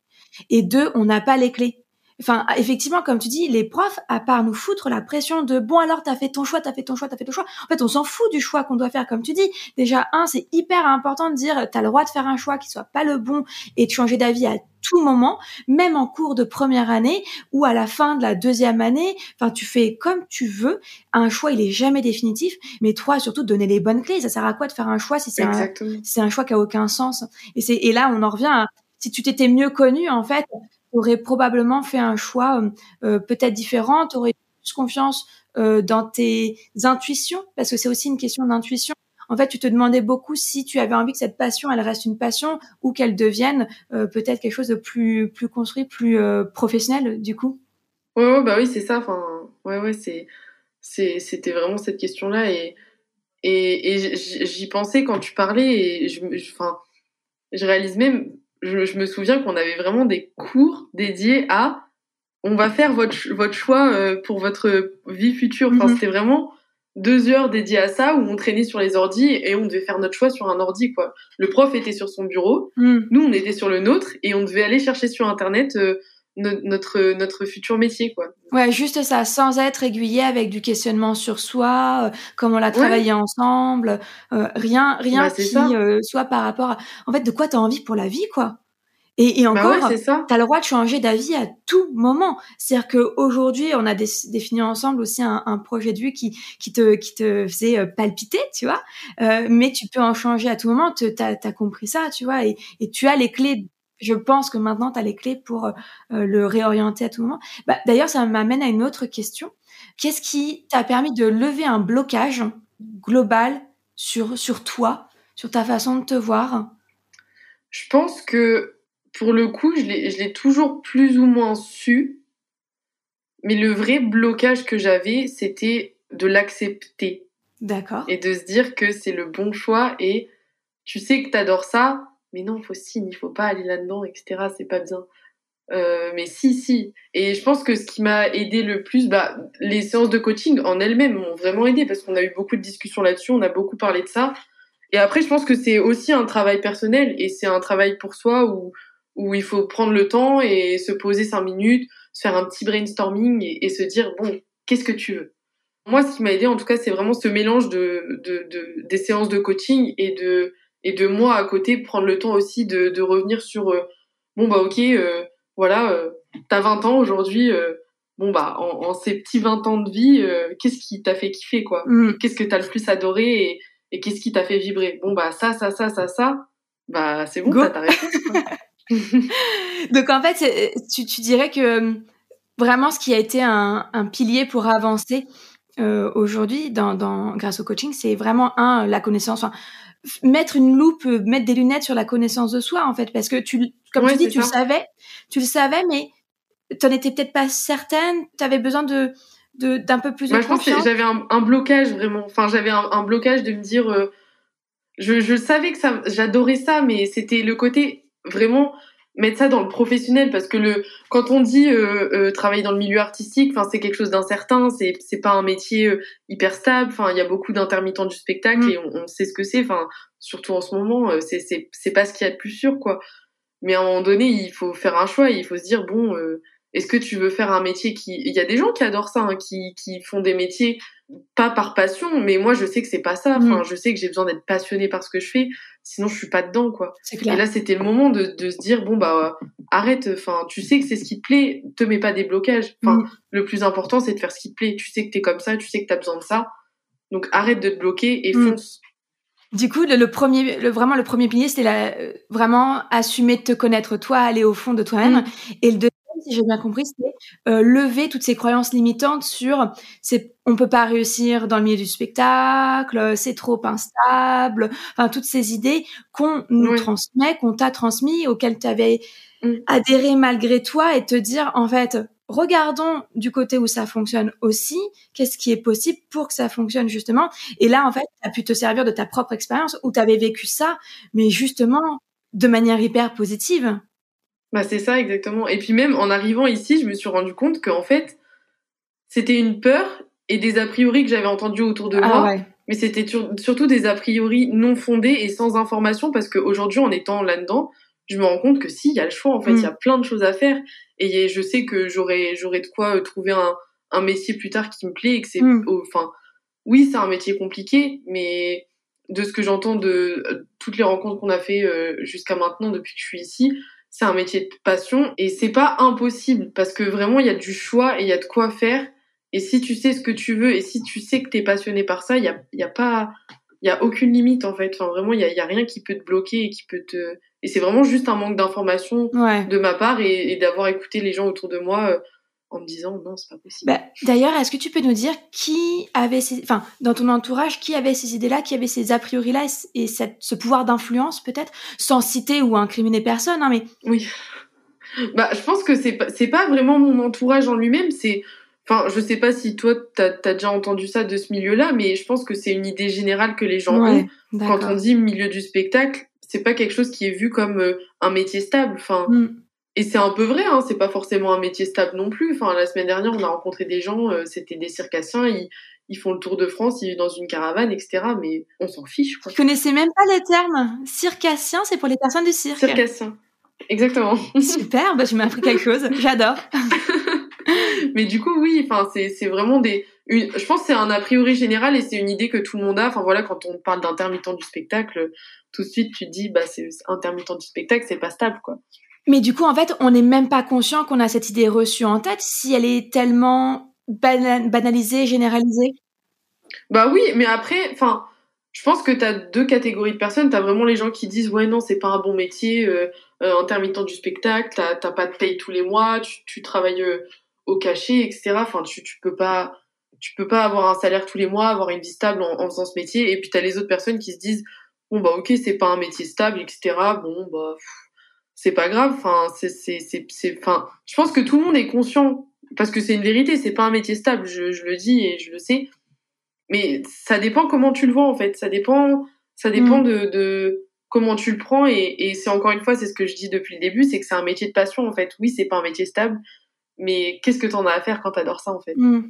et deux, on n'a pas les clés. Enfin, effectivement, comme tu dis, les profs, à part nous foutre la pression de « bon, alors, t'as fait ton choix, t'as fait ton choix, t'as fait ton choix », en fait, on s'en fout du choix qu'on doit faire, comme tu dis. Déjà, un, c'est hyper important de dire « t'as le droit de faire un choix qui soit pas le bon et de changer d'avis à tout moment, même en cours de première année ou à la fin de la deuxième année. » Enfin, tu fais comme tu veux. Un choix, il est jamais définitif. Mais trois, surtout, donner les bonnes clés. Ça sert à quoi de faire un choix si c'est, un, si c'est un choix qui a aucun sens ? Et, c'est, et là, on en revient à « si tu t'étais mieux connu, en fait », t'aurais probablement fait un choix euh, peut-être différent, t'aurais plus confiance euh, dans tes intuitions, parce que c'est aussi une question d'intuition. En fait, tu te demandais beaucoup si tu avais envie que cette passion, elle reste une passion ou qu'elle devienne euh, peut-être quelque chose de plus plus construit, plus euh, professionnel, du coup. Ouais, ouais, bah oui, c'est ça. Enfin, ouais, ouais, c'est, c'est, c'était vraiment cette question-là, et et, et j'y pensais quand tu parlais, et je, enfin, je réalise même. Je, je me souviens qu'on avait vraiment des cours dédiés à « on va faire votre, votre choix pour votre vie future ». Enfin, mm-hmm. C'était vraiment deux heures dédiées à ça, où on traînait sur les ordis et on devait faire notre choix sur un ordi, quoi. Le prof était sur son bureau, mm. nous, on était sur le nôtre, et on devait aller chercher sur Internet euh, notre, notre, notre futur métier, quoi. Ouais, juste ça, sans être aiguillé avec du questionnement sur soi, euh, comment on l'a travaillé ouais. ensemble, euh, rien, rien bah, qui euh, soit par rapport à, en fait, de quoi t'as envie pour la vie, quoi. Et, et encore, bah ouais, t'as le droit de changer d'avis à tout moment. C'est-à-dire que aujourd'hui, on a dé- défini ensemble aussi un, un projet de vie qui, qui te, qui te faisait palpiter, tu vois. Euh, mais tu peux en changer à tout moment. Te, t'as, t'as compris ça, tu vois. Et, et tu as les clés. Je pense que maintenant, tu as les clés pour euh, le réorienter à tout moment. Bah, d'ailleurs, ça m'amène à une autre question. Qu'est-ce qui t'a permis de lever un blocage global sur, sur toi, sur ta façon de te voir ? Je pense que, pour le coup, je l'ai, je l'ai toujours plus ou moins su. Mais le vrai blocage que j'avais, c'était de l'accepter. D'accord. Et de se dire que c'est le bon choix. Et tu sais que t'adores ça, mais non, faut si, il faut pas aller là-dedans, et cetera. C'est pas bien. Euh, mais si, si. Et je pense que ce qui m'a aidé le plus, bah, les séances de coaching en elles-mêmes m'ont vraiment aidé parce qu'on a eu beaucoup de discussions là-dessus, on a beaucoup parlé de ça. Et après, je pense que c'est aussi un travail personnel et c'est un travail pour soi où, où il faut prendre le temps et se poser cinq minutes, se faire un petit brainstorming et, et se dire, bon, qu'est-ce que tu veux ? Moi, ce qui m'a aidé, en tout cas, c'est vraiment ce mélange de, de, de, des séances de coaching et de, et de moi à côté, prendre le temps aussi de, de revenir sur euh, bon bah ok euh, voilà euh, t'as vingt ans aujourd'hui, euh, bon bah en, en ces petits vingt ans de vie, euh, qu'est-ce qui t'a fait kiffer, quoi, mm. qu'est-ce que t'as le plus adoré et, et qu'est-ce qui t'a fait vibrer, bon bah ça ça ça ça ça bah c'est bon, t'as ta réponse. Donc en fait tu, tu dirais que vraiment ce qui a été un, un pilier pour avancer euh, aujourd'hui dans, dans, grâce au coaching, c'est vraiment un la connaissance, enfin mettre une loupe, mettre des lunettes sur la connaissance de soi, en fait, parce que tu, comme ouais, tu dis, tu ça. le savais, tu le savais, mais t'en étais peut-être pas certaine, t'avais besoin de, de, d'un peu plus bah, de je confiance. Pense que j'avais un, un blocage vraiment, enfin, j'avais un, un blocage de me dire, euh, je, je savais que ça, j'adorais ça, mais c'était le côté vraiment mettre ça dans le professionnel, parce que le, quand on dit euh, euh, travailler dans le milieu artistique, enfin, c'est quelque chose d'incertain, c'est, c'est pas un métier euh, hyper stable, enfin, il y a beaucoup d'intermittents du spectacle mmh. et on, on sait ce que c'est, enfin, surtout en ce moment, euh, c'est, c'est, c'est pas ce qu'il y a de plus sûr, quoi. Mais à un moment donné, il faut faire un choix, il faut se dire, bon, euh, est-ce que tu veux faire un métier qui, il y a des gens qui adorent ça, hein, qui, qui font des métiers pas par passion, mais moi, je sais que c'est pas ça, enfin, mmh. je sais que j'ai besoin d'être passionnée par ce que je fais, sinon je suis pas dedans, quoi. Et là c'était le moment de de se dire bon bah euh, arrête, enfin tu sais que c'est ce qui te plaît, te mets pas des blocages, enfin mm. le plus important c'est de faire ce qui te plaît, tu sais que t'es comme ça, tu sais que t'as besoin de ça, donc arrête de te bloquer et mm. fonce. Du coup le, le premier le vraiment le premier pilier c'était la euh, vraiment assumer de te connaître toi, aller au fond de toi-même, mm. et le deuxième, si j'ai bien compris, c'est euh, lever toutes ces croyances limitantes sur c'est on peut pas réussir dans le milieu du spectacle, c'est trop instable, enfin toutes ces idées qu'on nous oui. transmet, qu'on t'a transmis, auxquelles tu avais mm. adhéré malgré toi, et te dire en fait regardons du côté où ça fonctionne aussi, qu'est-ce qui est possible pour que ça fonctionne justement. Et là en fait tu as pu te servir de ta propre expérience où tu avais vécu ça, mais justement de manière hyper positive. Bah c'est ça exactement. Et puis même en arrivant ici, je me suis rendu compte qu'en fait, c'était une peur et des a priori que j'avais entendus autour de ah, moi. Ouais. Mais c'était tur- surtout des a priori non fondés et sans information, parce qu'aujourd'hui, en étant là-dedans, je me rends compte que si, il y a le choix, en fait, il mm. y a plein de choses à faire. Et je sais que j'aurais, j'aurais de quoi trouver un, un métier plus tard qui me plaît et que c'est... Mm. Enfin, oui, c'est un métier compliqué, mais de ce que j'entends de toutes les rencontres qu'on a fait jusqu'à maintenant, depuis que je suis ici, c'est un métier de passion et c'est pas impossible, parce que vraiment, il y a du choix et il y a de quoi faire. Et si tu sais ce que tu veux et si tu sais que t'es passionné par ça, il y a, y a pas... Il n'y a aucune limite, en fait. Enfin, vraiment, il n'y a, y a rien qui peut te bloquer et qui peut te... Et c'est vraiment juste un manque d'information ouais. de ma part et, et d'avoir écouté les gens autour de moi euh, en me disant « Non, c'est pas possible. Bah, » D'ailleurs, est-ce que tu peux nous dire qui avait ces... Enfin, dans ton entourage, qui avait ces idées-là, qui avait ces a priori-là et, et cette, ce pouvoir d'influence, peut-être, sans citer ou incriminer personne, hein, mais... Oui. Bah, je pense que c'est pas, c'est pas vraiment mon entourage en lui-même, c'est... Enfin, je sais pas si toi, t'as, t'as déjà entendu ça de ce milieu-là, mais je pense que c'est une idée générale que les gens ouais, ont. D'accord. Quand on dit milieu du spectacle, c'est pas quelque chose qui est vu comme euh, un métier stable. Enfin, mm. Et c'est un peu vrai, hein, c'est pas forcément un métier stable non plus. Enfin, la semaine dernière, on a rencontré des gens, euh, c'était des circassiens, ils, ils font le tour de France, ils vivent dans une caravane, et cetera. Mais on s'en fiche, quoi. Je connaissais même pas les termes. Circassien, c'est pour les personnes du cirque. Circassien, exactement. Super, bah, tu m'as appris quelque chose, j'adore. Mais du coup, oui, enfin, c'est, c'est vraiment des, une, je pense que c'est un a priori général et c'est une idée que tout le monde a. Enfin, voilà, quand on parle d'intermittent du spectacle, tout de suite, tu te dis, bah, c'est intermittent du spectacle, c'est pas stable, quoi. Mais du coup, en fait, on n'est même pas conscient qu'on a cette idée reçue en tête si elle est tellement bana- banalisée, généralisée. Bah oui, mais après, enfin, je pense que t'as deux catégories de personnes. T'as vraiment les gens qui disent, ouais, non, c'est pas un bon métier, euh, euh, intermittent du spectacle, t'as, t'as pas de paye tous les mois, tu, tu travailles, euh, au cachet, et cetera. Enfin, tu, tu peux pas, tu peux pas avoir un salaire tous les mois, avoir une vie stable en, en faisant ce métier. Et puis t'as les autres personnes qui se disent, bon bah ok, c'est pas un métier stable, et cetera. Bon bah pff, c'est pas grave. Enfin, c'est, c'est, c'est, c'est, enfin, je pense que tout le monde est conscient parce que c'est une vérité. C'est pas un métier stable. Je, je le dis et je le sais. Mais ça dépend comment tu le vois en fait. Ça dépend, ça dépend mmh. de, de comment tu le prends. Et, et c'est encore une fois, c'est ce que je dis depuis le début, c'est que c'est un métier de passion en fait. Oui, c'est pas un métier stable. Mais qu'est-ce que t'en as à faire quand t'adores ça, en fait ? Mmh.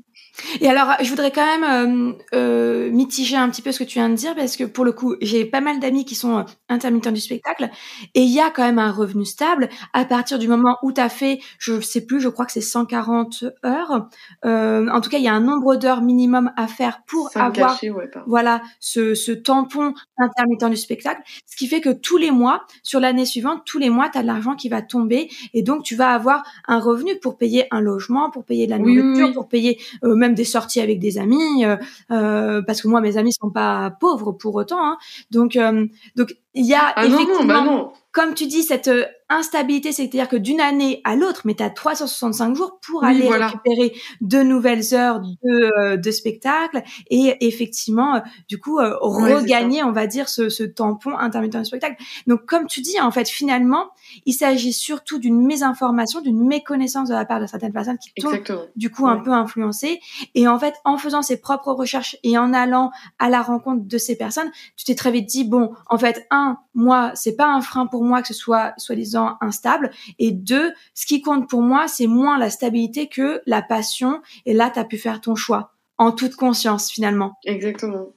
Et alors, je voudrais quand même euh, euh, mitiger un petit peu ce que tu viens de dire, parce que pour le coup, j'ai pas mal d'amis qui sont intermittents du spectacle, et il y a quand même un revenu stable à partir du moment où t'as fait, je sais plus, je crois que c'est cent quarante heures. Euh, en tout cas, il y a un nombre d'heures minimum à faire pour Sans avoir cacher, ouais, voilà, ce, ce tampon intermittent du spectacle, ce qui fait que tous les mois, sur l'année suivante, tous les mois, t'as de l'argent qui va tomber, et donc tu vas avoir un revenu pour payer un logement, pour payer de la nourriture, oui, oui, oui. pour payer euh, même des sorties avec des amis, euh, euh, parce que moi mes amis sont pas pauvres pour autant, hein. donc euh, donc il y a ah effectivement non, non, bah non. comme tu dis cette euh, instabilité, c'est-à-dire que d'une année à l'autre, mais t'as trois cent soixante-cinq jours pour oui, aller voilà. récupérer de nouvelles heures de, euh, de spectacle et effectivement euh, du coup euh, ouais, regagner on va dire ce, ce tampon intermittent du spectacle. Donc comme tu dis en fait finalement il s'agit surtout d'une mésinformation, d'une méconnaissance de la part de certaines personnes qui sont du coup ouais. un peu influencées, et en fait en faisant ses propres recherches et en allant à la rencontre de ces personnes, tu t'es très vite dit bon en fait un, moi c'est pas un frein pour moi que ce soit soi-disant instable, et deux, ce qui compte pour moi, c'est moins la stabilité que la passion, et là, t'as pu faire ton choix, en toute conscience, finalement. Exactement.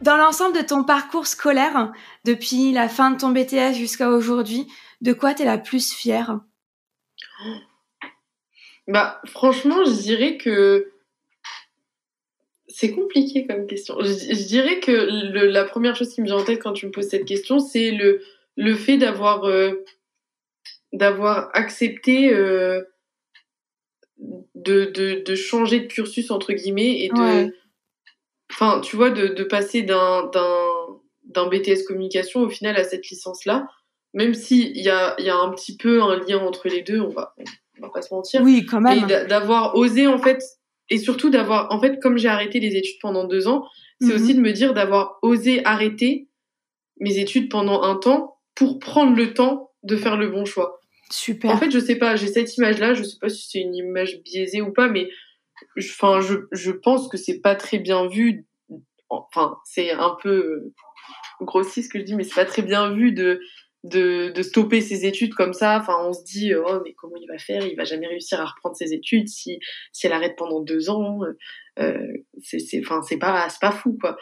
Dans l'ensemble de ton parcours scolaire, depuis la fin de ton B T S jusqu'à aujourd'hui, de quoi t'es la plus fière ? Bah, franchement, je dirais que c'est compliqué comme question. Je, je dirais que le, la première chose qui me vient en tête quand tu me poses cette question, c'est le, le fait d'avoir, euh, d'avoir accepté euh, de, de, de changer de cursus, entre guillemets, et de... Enfin, ouais. tu vois, de, de passer d'un, d'un, d'un B T S communication, au final, à cette licence-là. Même s'il y a, y a un petit peu un lien entre les deux, on va, on va pas se mentir. Oui, quand même. Et d'avoir osé, en fait... Et surtout d'avoir, en fait, comme j'ai arrêté les études pendant deux ans, c'est mmh. aussi de me dire d'avoir osé arrêter mes études pendant un temps pour prendre le temps de faire le bon choix. Super. En fait, je sais pas, j'ai cette image-là, je sais pas si c'est une image biaisée ou pas, mais enfin, je, je pense que c'est pas très bien vu. Enfin, c'est un peu grossi ce que je dis, mais c'est pas très bien vu de de, de stopper ses études comme ça. Enfin, on se dit, oh, mais comment il va faire? Il va jamais réussir à reprendre ses études si, si elle arrête pendant deux ans. Euh, c'est, c'est, enfin, c'est pas, c'est pas fou, quoi.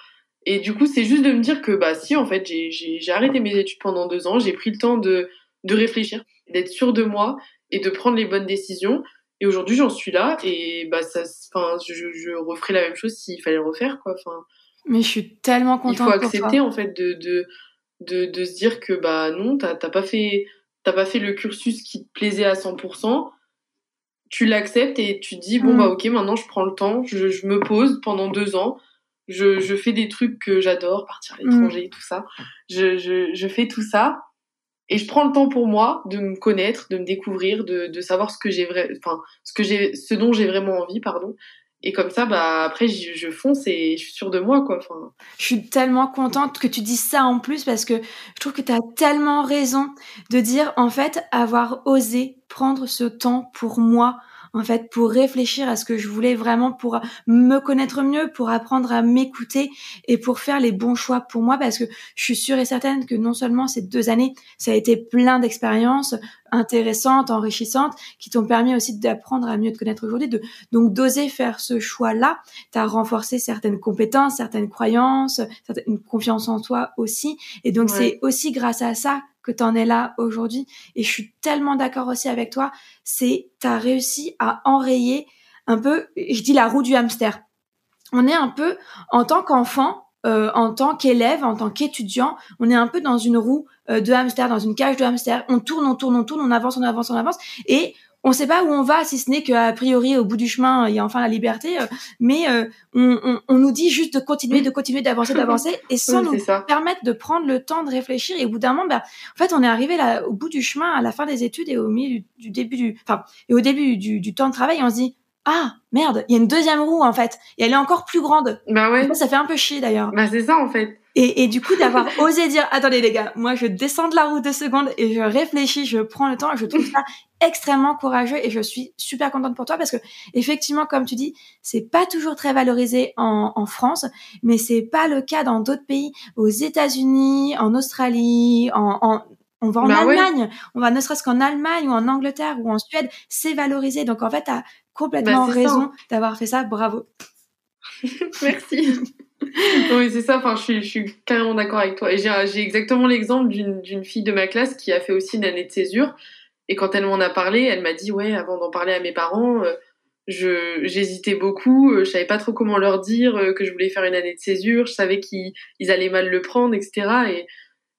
Et du coup, c'est juste de me dire que, bah, si, en fait, j'ai, j'ai, j'ai arrêté mes études pendant deux ans, j'ai pris le temps de, de réfléchir, d'être sûre de moi et de prendre les bonnes décisions. Et aujourd'hui, j'en suis là, et bah, ça, enfin, je, je referais la même chose s'il fallait le refaire, quoi. Enfin. Mais je suis tellement contente. Il faut accepter, en fait, de, de, de, de se dire que, bah, non, t'as, t'as pas fait, t'as pas fait le cursus qui te plaisait à cent pour cent. Tu l'acceptes et tu te dis, bon, mmh. bah, ok, maintenant, je prends le temps, je, je me pose pendant deux ans. Je, je fais des trucs que j'adore, partir à l'étranger, mmh. tout ça. Je, je, je fais tout ça. Et je prends le temps pour moi de me connaître, de me découvrir, de, de savoir ce que j'ai vrai, enfin, ce que j'ai, ce dont j'ai vraiment envie, pardon. Et comme ça, bah, après, je, je fonce et je suis sûre de moi, quoi. Enfin. Je suis tellement contente que tu dises ça en plus, parce que je trouve que t'as tellement raison de dire, en fait, avoir osé prendre ce temps pour moi. En fait, pour réfléchir à ce que je voulais vraiment, pour me connaître mieux, pour apprendre à m'écouter et pour faire les bons choix pour moi, parce que je suis sûre et certaine que non seulement ces deux années, ça a été plein d'expériences intéressantes, enrichissantes, qui t'ont permis aussi d'apprendre à mieux te connaître aujourd'hui, de, donc d'oser faire ce choix-là. T'as renforcé certaines compétences, certaines croyances, une confiance en toi aussi, et donc ouais. c'est aussi grâce à ça que t'en es là aujourd'hui. Et je suis tellement d'accord aussi avec toi, c'est t'as réussi à enrayer un peu, je dis la roue du hamster. On est un peu, en tant qu'enfant, euh, en tant qu'élève, en tant qu'étudiant, on est un peu dans une roue euh, de hamster, dans une cage de hamster. On tourne, on tourne, on tourne, on avance, on avance, on avance, et on sait pas où on va, si ce n'est qu'a priori, au bout du chemin, il y a enfin la liberté, euh, mais euh, on, on, on nous dit juste de continuer, de continuer, d'avancer, d'avancer, et sans oui, nous ça. permettre de prendre le temps de réfléchir. Et au bout d'un moment, bah, en fait, on est arrivé là, au bout du chemin, à la fin des études et au milieu du, du début du, enfin, et au début du, du temps de travail, et on se dit, ah merde, il y a une deuxième roue en fait, et elle est encore plus grande. Bah ouais. En fait, ça fait un peu chier d'ailleurs. Bah c'est ça en fait. Et, et du coup, d'avoir osé dire, attendez les gars, moi je descends de la roue deux secondes et je réfléchis, je prends le temps, je trouve ça extrêmement courageux et je suis super contente pour toi, parce que effectivement, comme tu dis, c'est pas toujours très valorisé en, en France, mais c'est pas le cas dans d'autres pays, aux États-Unis, en Australie, en, en on va en bah Allemagne, ouais. on va ne serait-ce qu'en Allemagne ou en Angleterre ou en Suède, c'est valorisé. Donc en fait, t'as complètement bah raison ça. d'avoir fait ça, bravo. Merci. Oui, c'est ça, enfin, je, suis, je suis carrément d'accord avec toi. Et j'ai, j'ai exactement l'exemple d'une, d'une fille de ma classe qui a fait aussi une année de césure. Et quand elle m'en a parlé, elle m'a dit, ouais, avant d'en parler à mes parents, euh, je, j'hésitais beaucoup, euh, je savais pas trop comment leur dire euh, que je voulais faire une année de césure, je savais qu'ils ils allaient mal le prendre, et cetera. Et,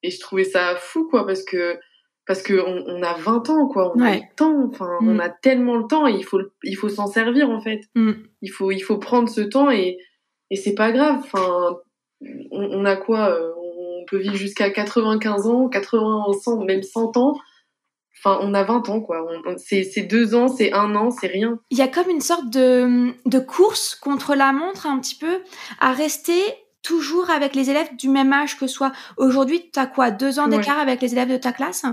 et je trouvais ça fou, quoi, parce que, parce que on, on a vingt ans, quoi, on ouais. a le temps, enfin, mm. on a tellement le temps, et il faut, il faut s'en servir, en fait. Mm. Il faut, il faut prendre ce temps et, Et c'est pas grave, enfin, on, on a quoi, euh, on peut vivre jusqu'à quatre-vingt-quinze ans, quatre-vingts, cent, même cent ans. Enfin, on a vingt ans, quoi. On, on, c'est, c'est deux ans, c'est un an, c'est rien. Il y a comme une sorte de, de course contre la montre, un petit peu, à rester toujours avec les élèves du même âge que soi. Aujourd'hui, t'as quoi, deux ans d'écart ouais. avec les élèves de ta classe?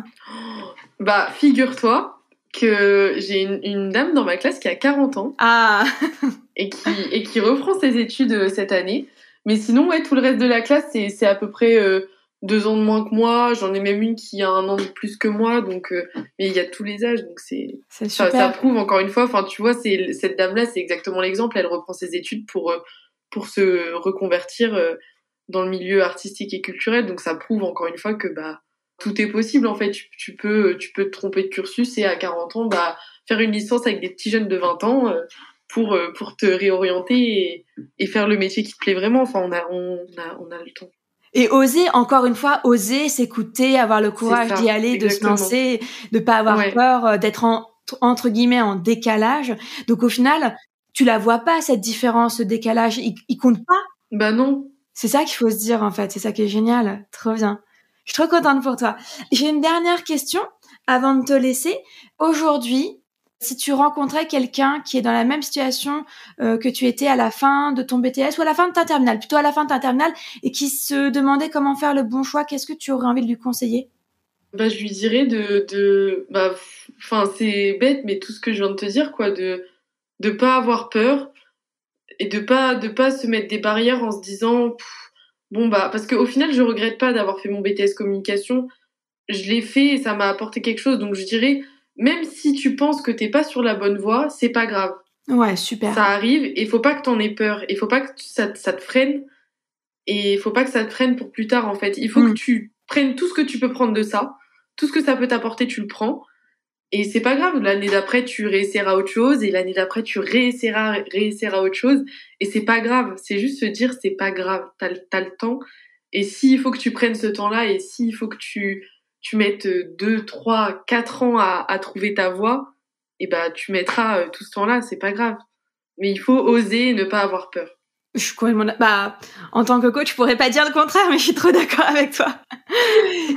Bah, figure-toi que j'ai une, une dame dans ma classe qui a quarante ans. Ah. et qui et qui reprend ses études cette année. Mais sinon, ouais, tout le reste de la classe, c'est c'est à peu près euh, deux ans de moins que moi. J'en ai même une qui a un an de plus que moi. Donc, euh, mais il y a tous les âges. Donc c'est, c'est super. Ça, ça prouve encore une fois. Enfin, tu vois, c'est cette dame-là, c'est exactement l'exemple. Elle reprend ses études pour pour se reconvertir euh, dans le milieu artistique et culturel. Donc ça prouve encore une fois que bah tout est possible, en fait. Tu, tu peux, tu peux te tromper de cursus et à quarante ans, bah, faire une licence avec des petits jeunes de vingt ans euh, pour, euh, pour te réorienter et, et faire le métier qui te plaît vraiment. Enfin, on a, on a, on a le temps. Et oser, encore une fois, oser s'écouter, avoir le courage ça, d'y aller, exactement. de se lancer, de pas avoir ouais. peur, d'être en, entre guillemets en décalage. Donc au final, tu la vois pas, cette différence, ce décalage, il, il compte pas. Bah non. C'est ça qu'il faut se dire, en fait. C'est ça qui est génial. Trop bien. Je suis trop contente pour toi. J'ai une dernière question avant de te laisser. Aujourd'hui, si tu rencontrais quelqu'un qui est dans la même situation euh, que tu étais à la fin de ton B T S ou à la fin de ta terminale, plutôt à la fin de ta terminale, et qui se demandait comment faire le bon choix, qu'est-ce que tu aurais envie de lui conseiller ? Bah, je lui dirais de, de, bah, enfin, c'est bête, mais tout ce que je viens de te dire, quoi, de, de pas avoir peur et de pas, de pas se mettre des barrières en se disant. Pff, Bon bah parce que au final je regrette pas d'avoir fait mon B T S communication je l'ai fait et ça m'a apporté quelque chose. Donc, je dirais, même si tu penses que t'es pas sur la bonne voie, c'est pas grave. Ouais, super. Ça arrive et il faut pas que t'en aies peur. Il faut pas que ça, ça te freine. Et il faut pas que ça te freine pour plus tard, en fait. Il faut mmh. que tu prennes tout ce que tu peux prendre de ça. Tout ce que ça peut t'apporter, tu le prends. Et c'est pas grave. L'année d'après, tu réessayeras autre chose. Et l'année d'après, tu réessayeras, réessayeras autre chose. Et c'est pas grave. C'est juste se dire, c'est pas grave. T'as, t'as le temps. Et s'il faut que tu prennes ce temps-là, et s'il faut que tu, tu mettes deux, trois, quatre ans à, à trouver ta voie, et ben, bah, tu mettras tout ce temps-là. C'est pas grave. Mais il faut oser et ne pas avoir peur. Je suis complètement... Bah, en tant que coach, je pourrais pas dire le contraire, mais je suis trop d'accord avec toi.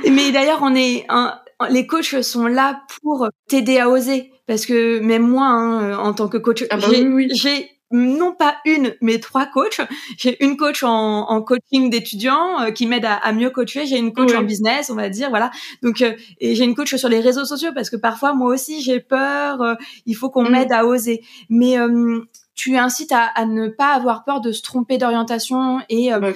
Mais d'ailleurs, on est... Un... Les coachs sont là pour t'aider à oser. Parce que même moi, hein, en tant que coach, ah bah j'ai, oui, oui. j'ai non pas une, mais trois coachs. J'ai une coach en, en coaching d'étudiants euh, qui m'aide à, à mieux coacher. J'ai une coach oui. en business, on va dire, voilà. Donc, euh, et j'ai une coach sur les réseaux sociaux parce que parfois, moi aussi, j'ai peur. Euh, il faut qu'on mmh. m'aide à oser. Mais... Euh, tu incites à, à ne pas avoir peur de se tromper d'orientation et, euh, bah,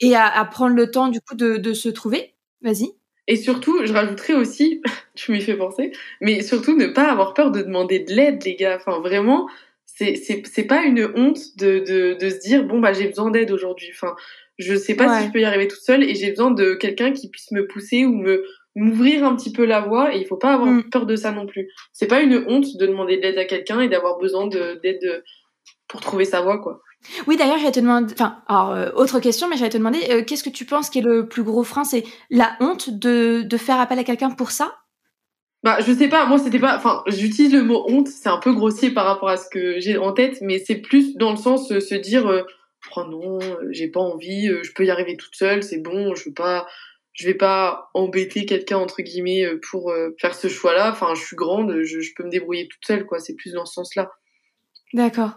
et à, à prendre le temps, du coup, de, de se trouver. Vas-y. Et surtout, je rajouterais aussi, tu m'y fais penser, mais surtout ne pas avoir peur de demander de l'aide, les gars. Enfin, vraiment, c'est, c'est, c'est pas une honte de, de, de se dire, bon, bah, j'ai besoin d'aide aujourd'hui. Enfin, je sais pas ouais. si je peux y arriver toute seule et j'ai besoin de quelqu'un qui puisse me pousser ou me, m'ouvrir un petit peu la voie et il faut pas avoir mm. peur de ça non plus. C'est pas une honte de demander de l'aide à quelqu'un et d'avoir besoin de, d'aide de, pour trouver sa voie, quoi. Oui, d'ailleurs, j'allais te demander... Enfin, alors, euh, autre question, mais j'allais te demander, euh, qu'est-ce que tu penses qui est le plus gros frein ? C'est la honte de, de faire appel à quelqu'un pour ça ? Bah, je sais pas, moi, c'était pas... Enfin, j'utilise le mot honte, c'est un peu grossier par rapport à ce que j'ai en tête, mais c'est plus dans le sens euh, se dire, euh, oh non, j'ai pas envie, euh, je peux y arriver toute seule, c'est bon, je veux pas... Je vais pas embêter quelqu'un, entre guillemets, pour euh, faire ce choix-là. Enfin, je suis grande, je, je peux me débrouiller toute seule, quoi. C'est plus dans ce sens-là. D'accord.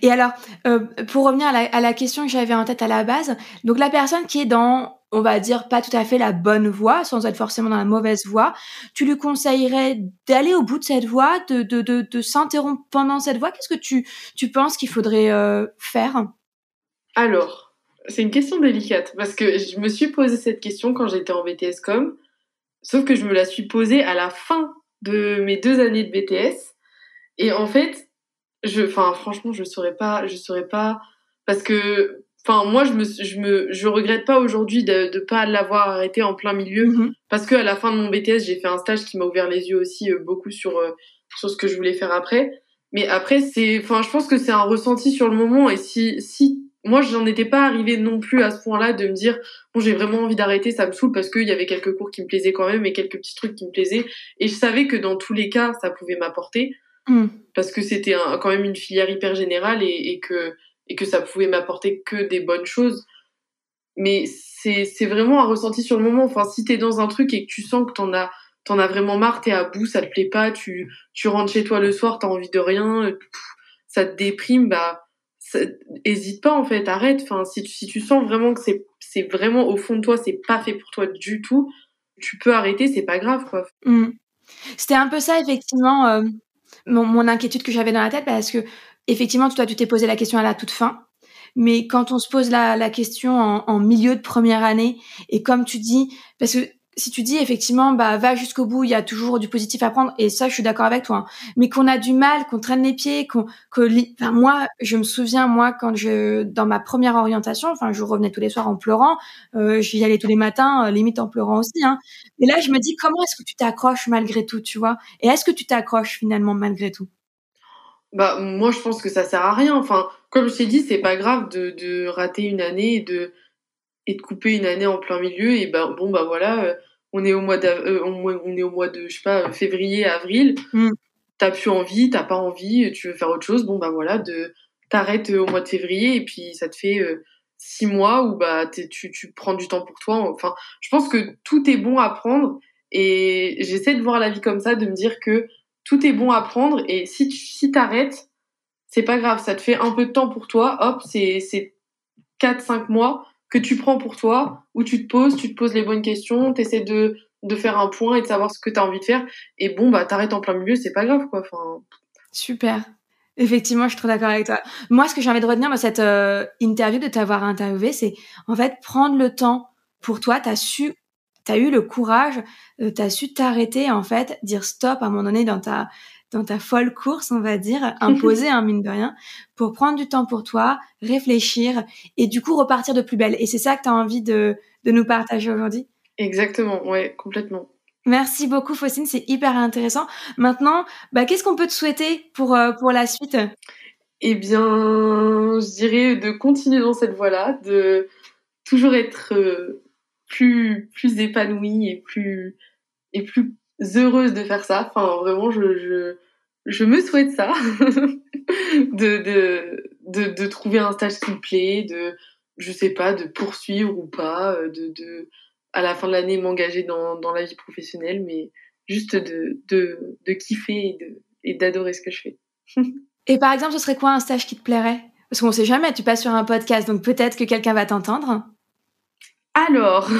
Et alors, euh, pour revenir à la, à la question que j'avais en tête à la base, donc la personne qui est dans, on va dire, pas tout à fait la bonne voie, sans être forcément dans la mauvaise voie, tu lui conseillerais d'aller au bout de cette voie, de, de, de, de s'interrompre pendant cette voie ? Qu'est-ce que tu, tu penses qu'il faudrait euh, faire ? Alors, c'est une question délicate, parce que je me suis posé cette question quand j'étais en B T S Com, sauf que je me la suis posée à la fin de mes deux années de B T S, et en fait... je enfin franchement je saurais pas je saurais pas parce que enfin moi je me je me je regrette pas aujourd'hui de de pas l'avoir arrêté en plein milieu mm-hmm. parce que à la fin de mon B T S j'ai fait un stage qui m'a ouvert les yeux aussi euh, beaucoup sur euh, sur ce que je voulais faire après, mais après c'est enfin je pense que c'est un ressenti sur le moment et si si moi j'en étais pas arrivée non plus à ce point-là de me dire bon j'ai vraiment envie d'arrêter, ça me saoule, parce que il y avait quelques cours qui me plaisaient quand même et quelques petits trucs qui me plaisaient et je savais que dans tous les cas ça pouvait m'apporter. Mmh. Parce que c'était un, quand même une filière hyper générale et, et, que, et que ça pouvait m'apporter que des bonnes choses, mais c'est, c'est vraiment un ressenti sur le moment. Enfin, si t'es dans un truc et que tu sens que t'en as, t'en as vraiment marre, t'es à bout, ça te plaît pas, tu, tu rentres chez toi le soir, t'as envie de rien, pff, ça te déprime, bah ça, hésite pas en fait, arrête. Enfin, si, si tu sens vraiment que c'est, c'est vraiment au fond de toi, c'est pas fait pour toi du tout, tu peux arrêter, c'est pas grave quoi. Mmh. C'était un peu ça effectivement euh... Mon, mon inquiétude que j'avais dans la tête, parce que effectivement, toi, tu t'es posé la question à la toute fin, mais quand on se pose la, la question en, en milieu de première année, et comme tu dis, parce que si tu dis effectivement, bah va jusqu'au bout, il y a toujours du positif à prendre, et ça, je suis d'accord avec toi, hein, mais qu'on a du mal, qu'on traîne les pieds, qu'on, que, enfin moi, je me souviens moi quand je, dans ma première orientation, enfin je revenais tous les soirs en pleurant, euh, j'y allais tous les matins, euh, limite en pleurant aussi, hein. Et là, je me dis comment est-ce que tu t'accroches malgré tout, tu vois ? Et est-ce que tu t'accroches finalement malgré tout ? Bah moi, je pense que ça sert à rien. Enfin, comme je t'ai dit, c'est pas grave de, de rater une année et de et de couper une année en plein milieu et ben bon bah voilà euh, on est au mois de euh, on est au mois de je sais pas février avril mm. t'as plus envie, t'as pas envie, tu veux faire autre chose, bon bah voilà de t'arrêtes au mois de février et puis ça te fait euh, six mois où bah tu tu prends du temps pour toi. Enfin je pense que tout est bon à prendre et j'essaie de voir la vie comme ça, de me dire que tout est bon à prendre et si tu, si t'arrêtes c'est pas grave, ça te fait un peu de temps pour toi, hop c'est c'est quatre cinq mois que tu prends pour toi, où tu te poses, tu te poses les bonnes questions, t'essaies de, de faire un point et de savoir ce que t'as envie de faire. Et bon, bah, t'arrêtes en plein milieu, c'est pas grave, quoi. Enfin... Super. Effectivement, je suis trop d'accord avec toi. Moi, ce que j'ai envie de retenir dans cette euh, interview, de t'avoir interviewé, c'est, en fait, prendre le temps pour toi. T'as su t'as eu le courage, euh, t'as su t'arrêter, en fait, dire stop à un moment donné dans ta, dans ta folle course, on va dire, imposée, hein, mine de rien, pour prendre du temps pour toi, réfléchir et du coup repartir de plus belle. Et c'est ça que t'as envie de, de nous partager aujourd'hui? Exactement, ouais, complètement. Merci beaucoup, Faustine, c'est hyper intéressant. Maintenant, bah, qu'est-ce qu'on peut te souhaiter pour, euh, pour la suite? Eh bien, je dirais de continuer dans cette voie-là, de toujours être euh, plus, plus épanouie et plus, et plus heureuse de faire ça. Enfin, vraiment, je, je, je me souhaite ça, de, de, de, de trouver un stage qui me plaît, de, je sais pas, de poursuivre ou pas, de... de à la fin de l'année, m'engager dans, dans la vie professionnelle, mais juste de, de, de kiffer et, de, et d'adorer ce que je fais. Et par exemple, ce serait quoi un stage qui te plairait? Parce qu'on ne sait jamais, tu passes sur un podcast, donc peut-être que quelqu'un va t'entendre. Alors,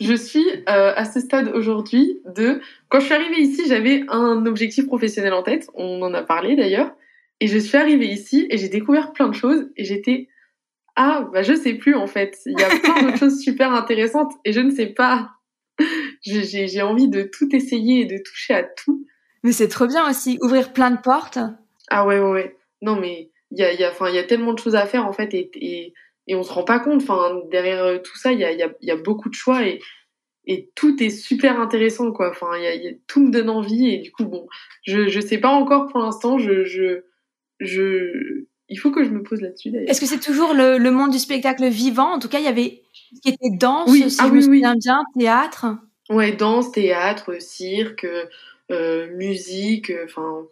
je suis euh, à ce stade aujourd'hui de... Quand je suis arrivée ici, j'avais un objectif professionnel en tête, on en a parlé d'ailleurs, et je suis arrivée ici et j'ai découvert plein de choses et j'étais... Ah, bah je sais plus en fait. Il y a plein d'autres choses super intéressantes et je ne sais pas. J'ai, j'ai envie de tout essayer et de toucher à tout. Mais c'est trop bien aussi, ouvrir plein de portes. Ah ouais, ouais, ouais. Non mais il y a, il y a, enfin il y a tellement de choses à faire en fait et et, et on se rend pas compte. Enfin derrière tout ça, il y a, il y a, il y a beaucoup de choix et et tout est super intéressant quoi. Enfin il y a, il y a, tout me donne envie et du coup bon, je je sais pas encore pour l'instant. Je je je Il faut que je me pose là-dessus, d'ailleurs. Est-ce que c'est toujours le, le monde du spectacle vivant? En tout cas, il y avait ce qui était danse, oui. si ah, je oui, me souviens oui. bien, théâtre. Ouais, danse, théâtre, cirque, euh, musique, enfin,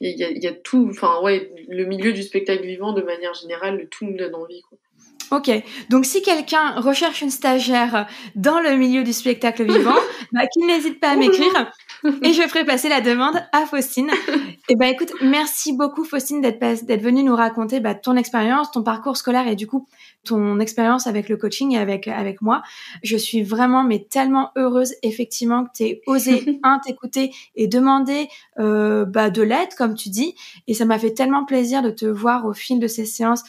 il y a, y a tout. Enfin, ouais, le milieu du spectacle vivant, de manière générale, tout me donne envie, quoi. Ok, donc si quelqu'un recherche une stagiaire dans le milieu du spectacle vivant, bah, qu'il n'hésite pas à m'écrire et je ferai passer la demande à Faustine. Et bah, écoute, merci beaucoup Faustine d'être, pas, d'être venue nous raconter bah, ton expérience, ton parcours scolaire et du coup ton expérience avec le coaching et avec, avec moi. Je suis vraiment mais tellement heureuse effectivement que tu aies osé un, t'écouter et demander euh, bah, de l'aide comme tu dis et ça m'a fait tellement plaisir de te voir au fil de ces séances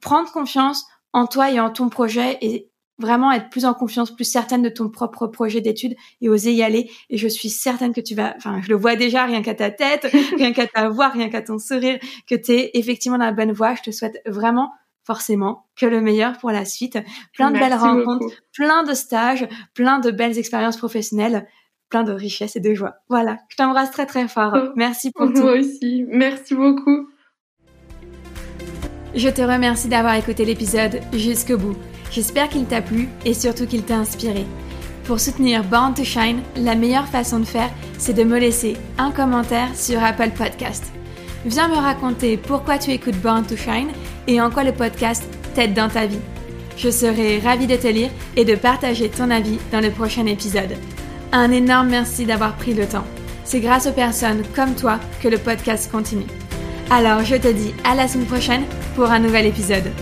prendre confiance en toi et en ton projet et vraiment être plus en confiance, plus certaine de ton propre projet d'études et oser y aller. Et je suis certaine que tu vas, enfin, je le vois déjà rien qu'à ta tête, rien qu'à ta voix, rien qu'à ton sourire, que t'es effectivement dans la bonne voie. Je te souhaite vraiment, forcément, que le meilleur pour la suite. Plein de Merci belles rencontres, beaucoup. Plein de stages, plein de belles expériences professionnelles, plein de richesses et de joie. Voilà. Je t'embrasse très, très fort. Merci pour tout. Moi aussi. Merci beaucoup. Je te remercie d'avoir écouté l'épisode jusqu'au bout. J'espère qu'il t'a plu et surtout qu'il t'a inspiré. Pour soutenir Born to Shine, la meilleure façon de faire, c'est de me laisser un commentaire sur Apple Podcast. Viens me raconter pourquoi tu écoutes Born to Shine et en quoi le podcast t'aide dans ta vie. Je serai ravie de te lire et de partager ton avis dans le prochain épisode. Un énorme merci d'avoir pris le temps. C'est grâce aux personnes comme toi que le podcast continue. Alors, je te dis à la semaine prochaine pour un nouvel épisode.